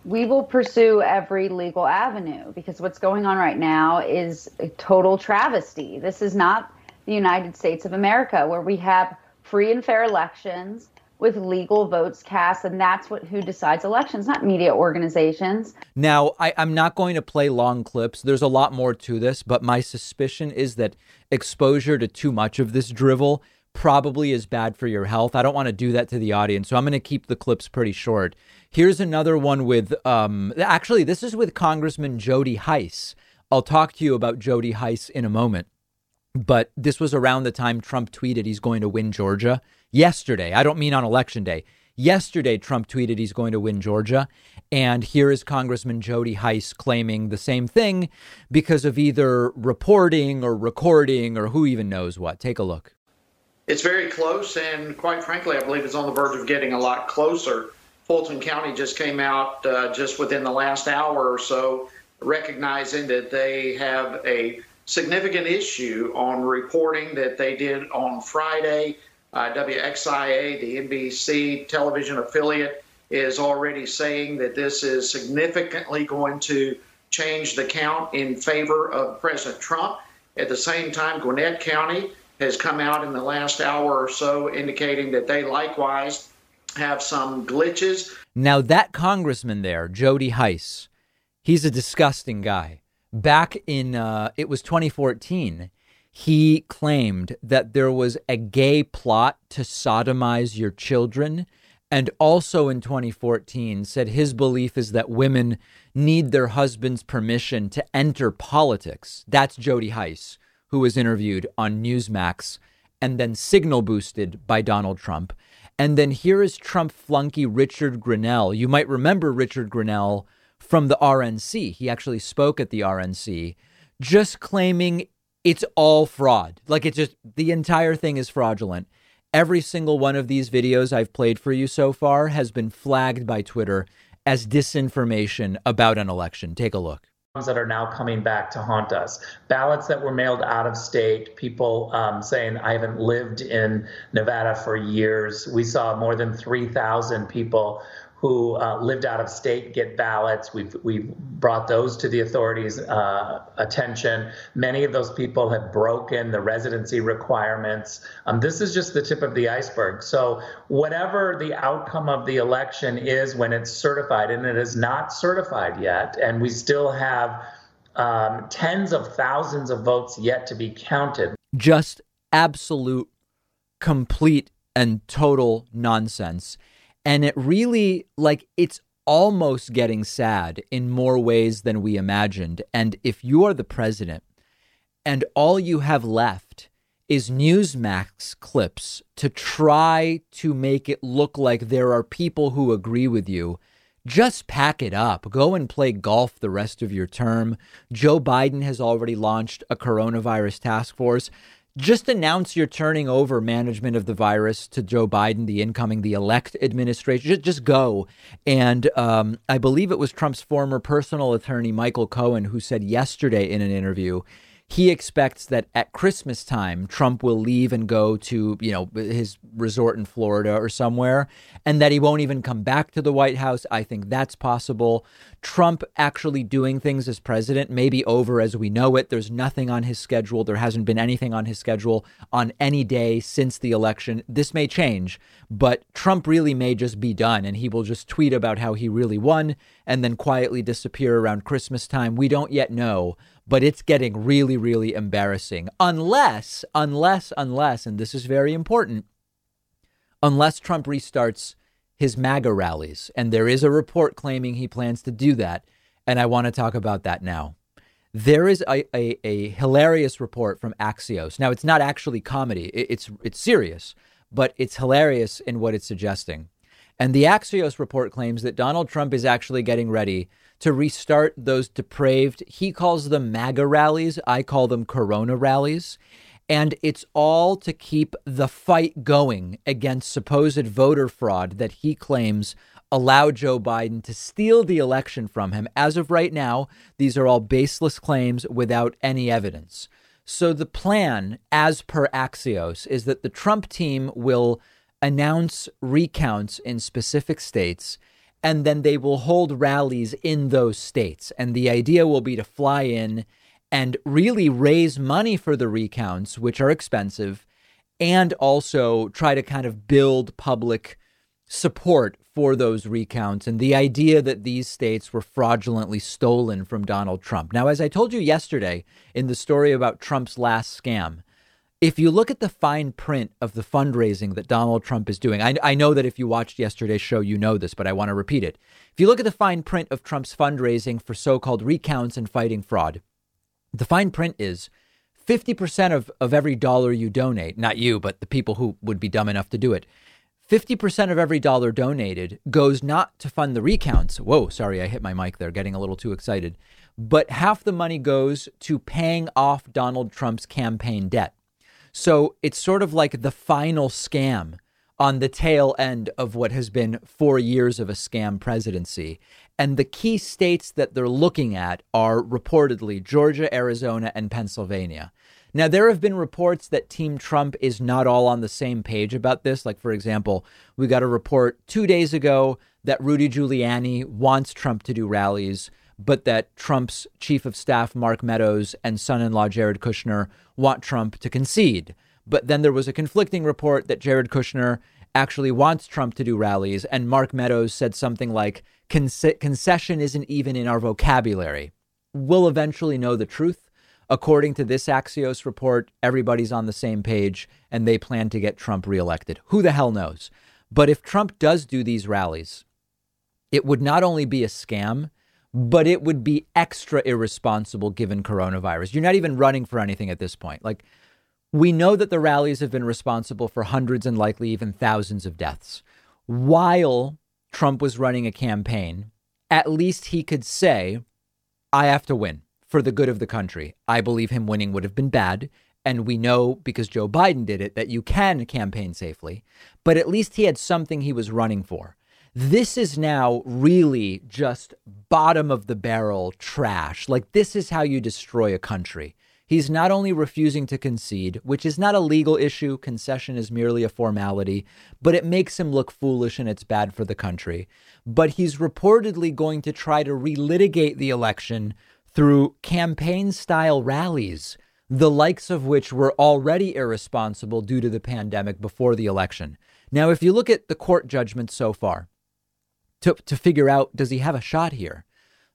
We will pursue every legal avenue, because what's going on right now is a total travesty. This is not the United States of America, where we have free and fair elections with legal votes cast. And that's what who decides elections, not media organizations. Now, I, I'm not going to play long clips. There's a lot more to this, but my suspicion is that exposure to too much of this drivel probably is bad for your health. I don't want to do that to the audience, so I'm going to keep the clips pretty short. Here's another one with um, actually, this is with Congressman Jody Heiss. I'll talk to you about Jody Heiss in a moment. But this was around the time Trump tweeted he's going to win Georgia yesterday. I don't mean on Election Day. Yesterday, Trump tweeted he's going to win Georgia. And here is Congressman Jody Heiss claiming the same thing because of either reporting or recording or who even knows what. Take a look. It's very close, and quite frankly, I believe it's on the verge of getting a lot closer. Fulton County just came out uh, just within the last hour or so, recognizing that they have a significant issue on reporting that they did on Friday. Uh, W X I A, the N B C television affiliate, is already saying that this is significantly going to change the count in favor of President Trump. At the same time, Gwinnett County has come out in the last hour or so indicating that they likewise have some glitches. Now, that congressman there, Jody Heiss, he's a disgusting guy. Back in, uh, it was twenty fourteen, he claimed that there was a gay plot to sodomize your children. And also in twenty fourteen said his belief is that women need their husband's permission to enter politics. That's Jody Heiss, who was interviewed on Newsmax and then signal boosted by Donald Trump. And then here is Trump flunky Richard Grenell. You might remember Richard Grenell from the R N C. He actually spoke at the R N C, just claiming it's all fraud. Like, it's just, the entire thing is fraudulent. Every single one of these videos I've played for you so far has been flagged by Twitter as disinformation about an election. Take a look. That are now coming back to haunt us. Ballots that were mailed out of state, people um, saying, I haven't lived in Nevada for years. We saw more than three thousand people who uh, lived out of state get ballots. We've, we've brought those to the authorities' uh, attention. Many of those people have broken the residency requirements. Um, this is just the tip of the iceberg. So whatever the outcome of the election is when it's certified, and it is not certified yet, and we still have um, tens of thousands of votes yet to be counted. Just absolute, complete, and total nonsense. And it really, like, it's almost getting sad in more ways than we imagined. And if you are the president and all you have left is Newsmax clips to try to make it look like there are people who agree with you, just pack it up. Go and play golf the rest of your term. Joe Biden has already launched a coronavirus task force. Just announce you're turning over management of the virus to Joe Biden, the incoming, the elect administration. Just, just go. And um, I believe it was Trump's former personal attorney, Michael Cohen, who said yesterday in an interview, he expects that at Christmas time, Trump will leave and go to, you know, his resort in Florida or somewhere, and that he won't even come back to the White House. I think that's possible. Trump actually doing things as president may be over as we know it. There's nothing on his schedule. There hasn't been anything on his schedule on any day since the election. This may change, but Trump really may just be done, and he will just tweet about how he really won and then quietly disappear around Christmas time. We don't yet know, but it's getting really, really embarrassing unless, unless, unless, and this is very important, unless Trump restarts his MAGA rallies. And there is a report claiming he plans to do that. And I want to talk about that now. There is a, a, a hilarious report from Axios. Now, it's not actually comedy. It, it's it's serious, but it's hilarious in what it's suggesting. And the Axios report claims that Donald Trump is actually getting ready to restart those depraved, he calls them MAGA rallies. I call them Corona rallies. And it's all to keep the fight going against supposed voter fraud that he claims allowed Joe Biden to steal the election from him. As of right now, these are all baseless claims without any evidence. So the plan, as per Axios, is that the Trump team will announce recounts in specific states, and then they will hold rallies in those states. And the idea will be to fly in and really raise money for the recounts, which are expensive, and also try to kind of build public support for those recounts and the idea that these states were fraudulently stolen from Donald Trump. Now, as I told you yesterday in the story about Trump's last scam, if you look at the fine print of the fundraising that Donald Trump is doing, I, I know that if you watched yesterday's show, you know this, but I want to repeat it. If you look at the fine print of Trump's fundraising for so-called recounts and fighting fraud, the fine print is fifty percent of, of every dollar you donate, not you, but the people who would be dumb enough to do it. fifty percent of every dollar donated goes not to fund the recounts. Whoa, sorry, I hit my mic there, getting a little too excited. But half the money goes to paying off Donald Trump's campaign debt. So it's sort of like the final scam on the tail end of what has been four years of a scam presidency. And the key states that they're looking at are reportedly Georgia, Arizona, and Pennsylvania. Now, there have been reports that Team Trump is not all on the same page about this. Like, for example, we got a report two days ago that Rudy Giuliani wants Trump to do rallies, but that Trump's chief of staff, Mark Meadows, and son-in-law Jared Kushner want Trump to concede. But then there was a conflicting report that Jared Kushner actually wants Trump to do rallies. And Mark Meadows said something like, concession isn't even in our vocabulary. We'll eventually know the truth. According to this Axios report, everybody's on the same page and they plan to get Trump reelected. Who the hell knows? But if Trump does do these rallies, it would not only be a scam, but it would be extra irresponsible given coronavirus. You're not even running for anything at this point. Like, we know that the rallies have been responsible for hundreds and likely even thousands of deaths. While Trump was running a campaign, at least he could say, I have to win for the good of the country. I believe him winning would have been bad. And we know, because Joe Biden did it, that you can campaign safely. But at least he had something he was running for. This is now really just bottom of the barrel trash. Like, this is how you destroy a country. He's not only refusing to concede, which is not a legal issue. Concession is merely a formality, but it makes him look foolish and it's bad for the country. But he's reportedly going to try to relitigate the election through campaign style rallies, the likes of which were already irresponsible due to the pandemic before the election. Now, if you look at the court judgments so far to, to figure out, does he have a shot here?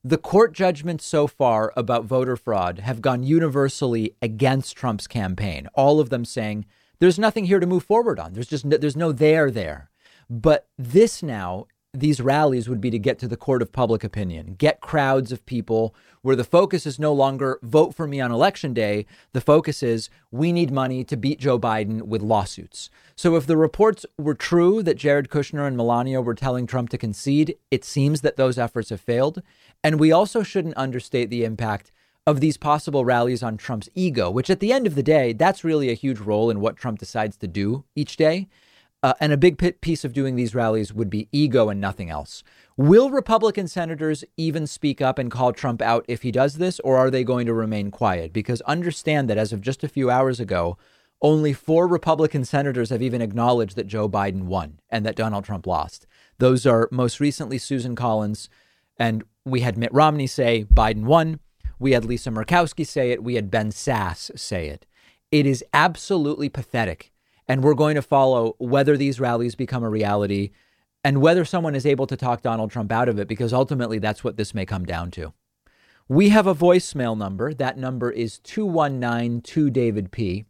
The court judgments so far about voter fraud have gone universally against Trump's campaign, all of them saying there's nothing here to move forward on. There's just no, there's no there there. But this now, these rallies would be to get to the court of public opinion, get crowds of people where the focus is no longer vote for me on election day. The focus is we need money to beat Joe Biden with lawsuits. So if the reports were true that Jared Kushner and Melania were telling Trump to concede, it seems that those efforts have failed. And we also shouldn't understate the impact of these possible rallies on Trump's ego, which at the end of the day, that's really a huge role in what Trump decides to do each day. Uh, and a big p- piece of doing these rallies would be ego and nothing else. Will Republican senators even speak up and call Trump out if he does this, or are they going to remain quiet? Because understand that as of just a few hours ago, only four Republican senators have even acknowledged that Joe Biden won and that Donald Trump lost. Those are most recently Susan Collins, and we had Mitt Romney say Biden won. We had Lisa Murkowski say it. We had Ben Sass say it. It is absolutely pathetic. And we're going to follow whether these rallies become a reality and whether someone is able to talk Donald Trump out of it, because ultimately that's what this may come down to. We have a voicemail number. That number is two one nine, two David P.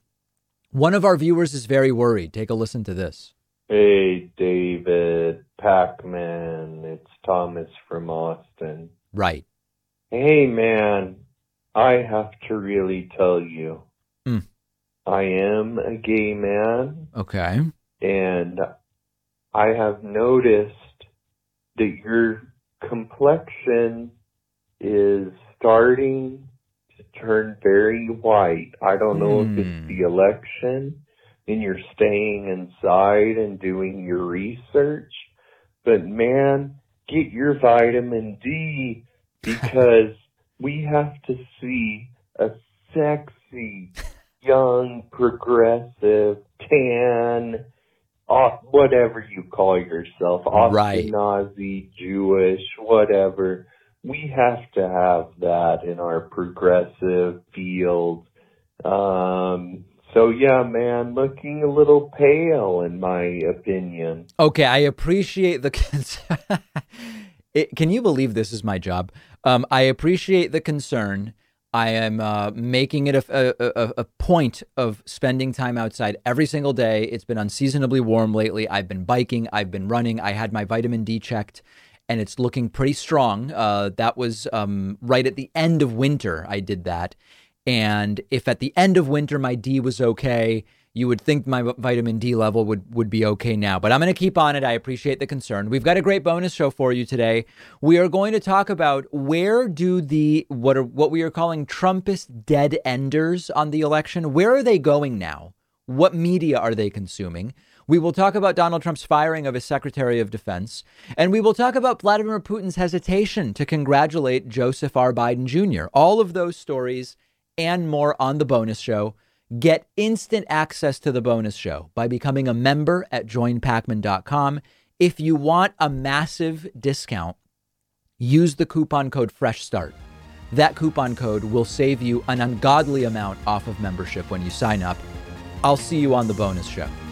One of our viewers is very worried. Take a listen to this. Hey, David Pakman. It's Thomas from Austin. Right. Hey, man, I have to really tell you. Mm. I am a gay man. Okay. And I have noticed that your complexion is starting to turn very white. I don't know mm. if it's the election and you're staying inside and doing your research, but man, get your vitamin D, because we have to see a sexy, young, progressive, tan, off, whatever you call yourself, Ashkenazi, Jewish, whatever. We have to have that in our progressive field. Um, so, yeah, man, looking a little pale, in my opinion. Okay, I appreciate the concern. It, can you believe this is my job? Um, I appreciate the concern. I am uh, making it a, a, a point of spending time outside every single day. It's been unseasonably warm lately. I've been biking. I've been running. I had my vitamin D checked and it's looking pretty strong. Uh, that was um, right at the end of winter. I did that. And if at the end of winter my D was okay, you would think my vitamin D level would, would be okay now. But I'm going to keep on it. I appreciate the concern. We've got a great bonus show for you today. We are going to talk about where do the what are what we are calling Trumpist dead enders on the election. Where are they going now? What media are they consuming? We will talk about Donald Trump's firing of his Secretary of Defense, and we will talk about Vladimir Putin's hesitation to congratulate Joseph R. Biden Junior All of those stories and more on the bonus show. Get instant access to the bonus show by becoming a member at join pakman dot com. If you want a massive discount, use the coupon code Fresh Start. That coupon code will save you an ungodly amount off of membership when you sign up. I'll see you on the bonus show.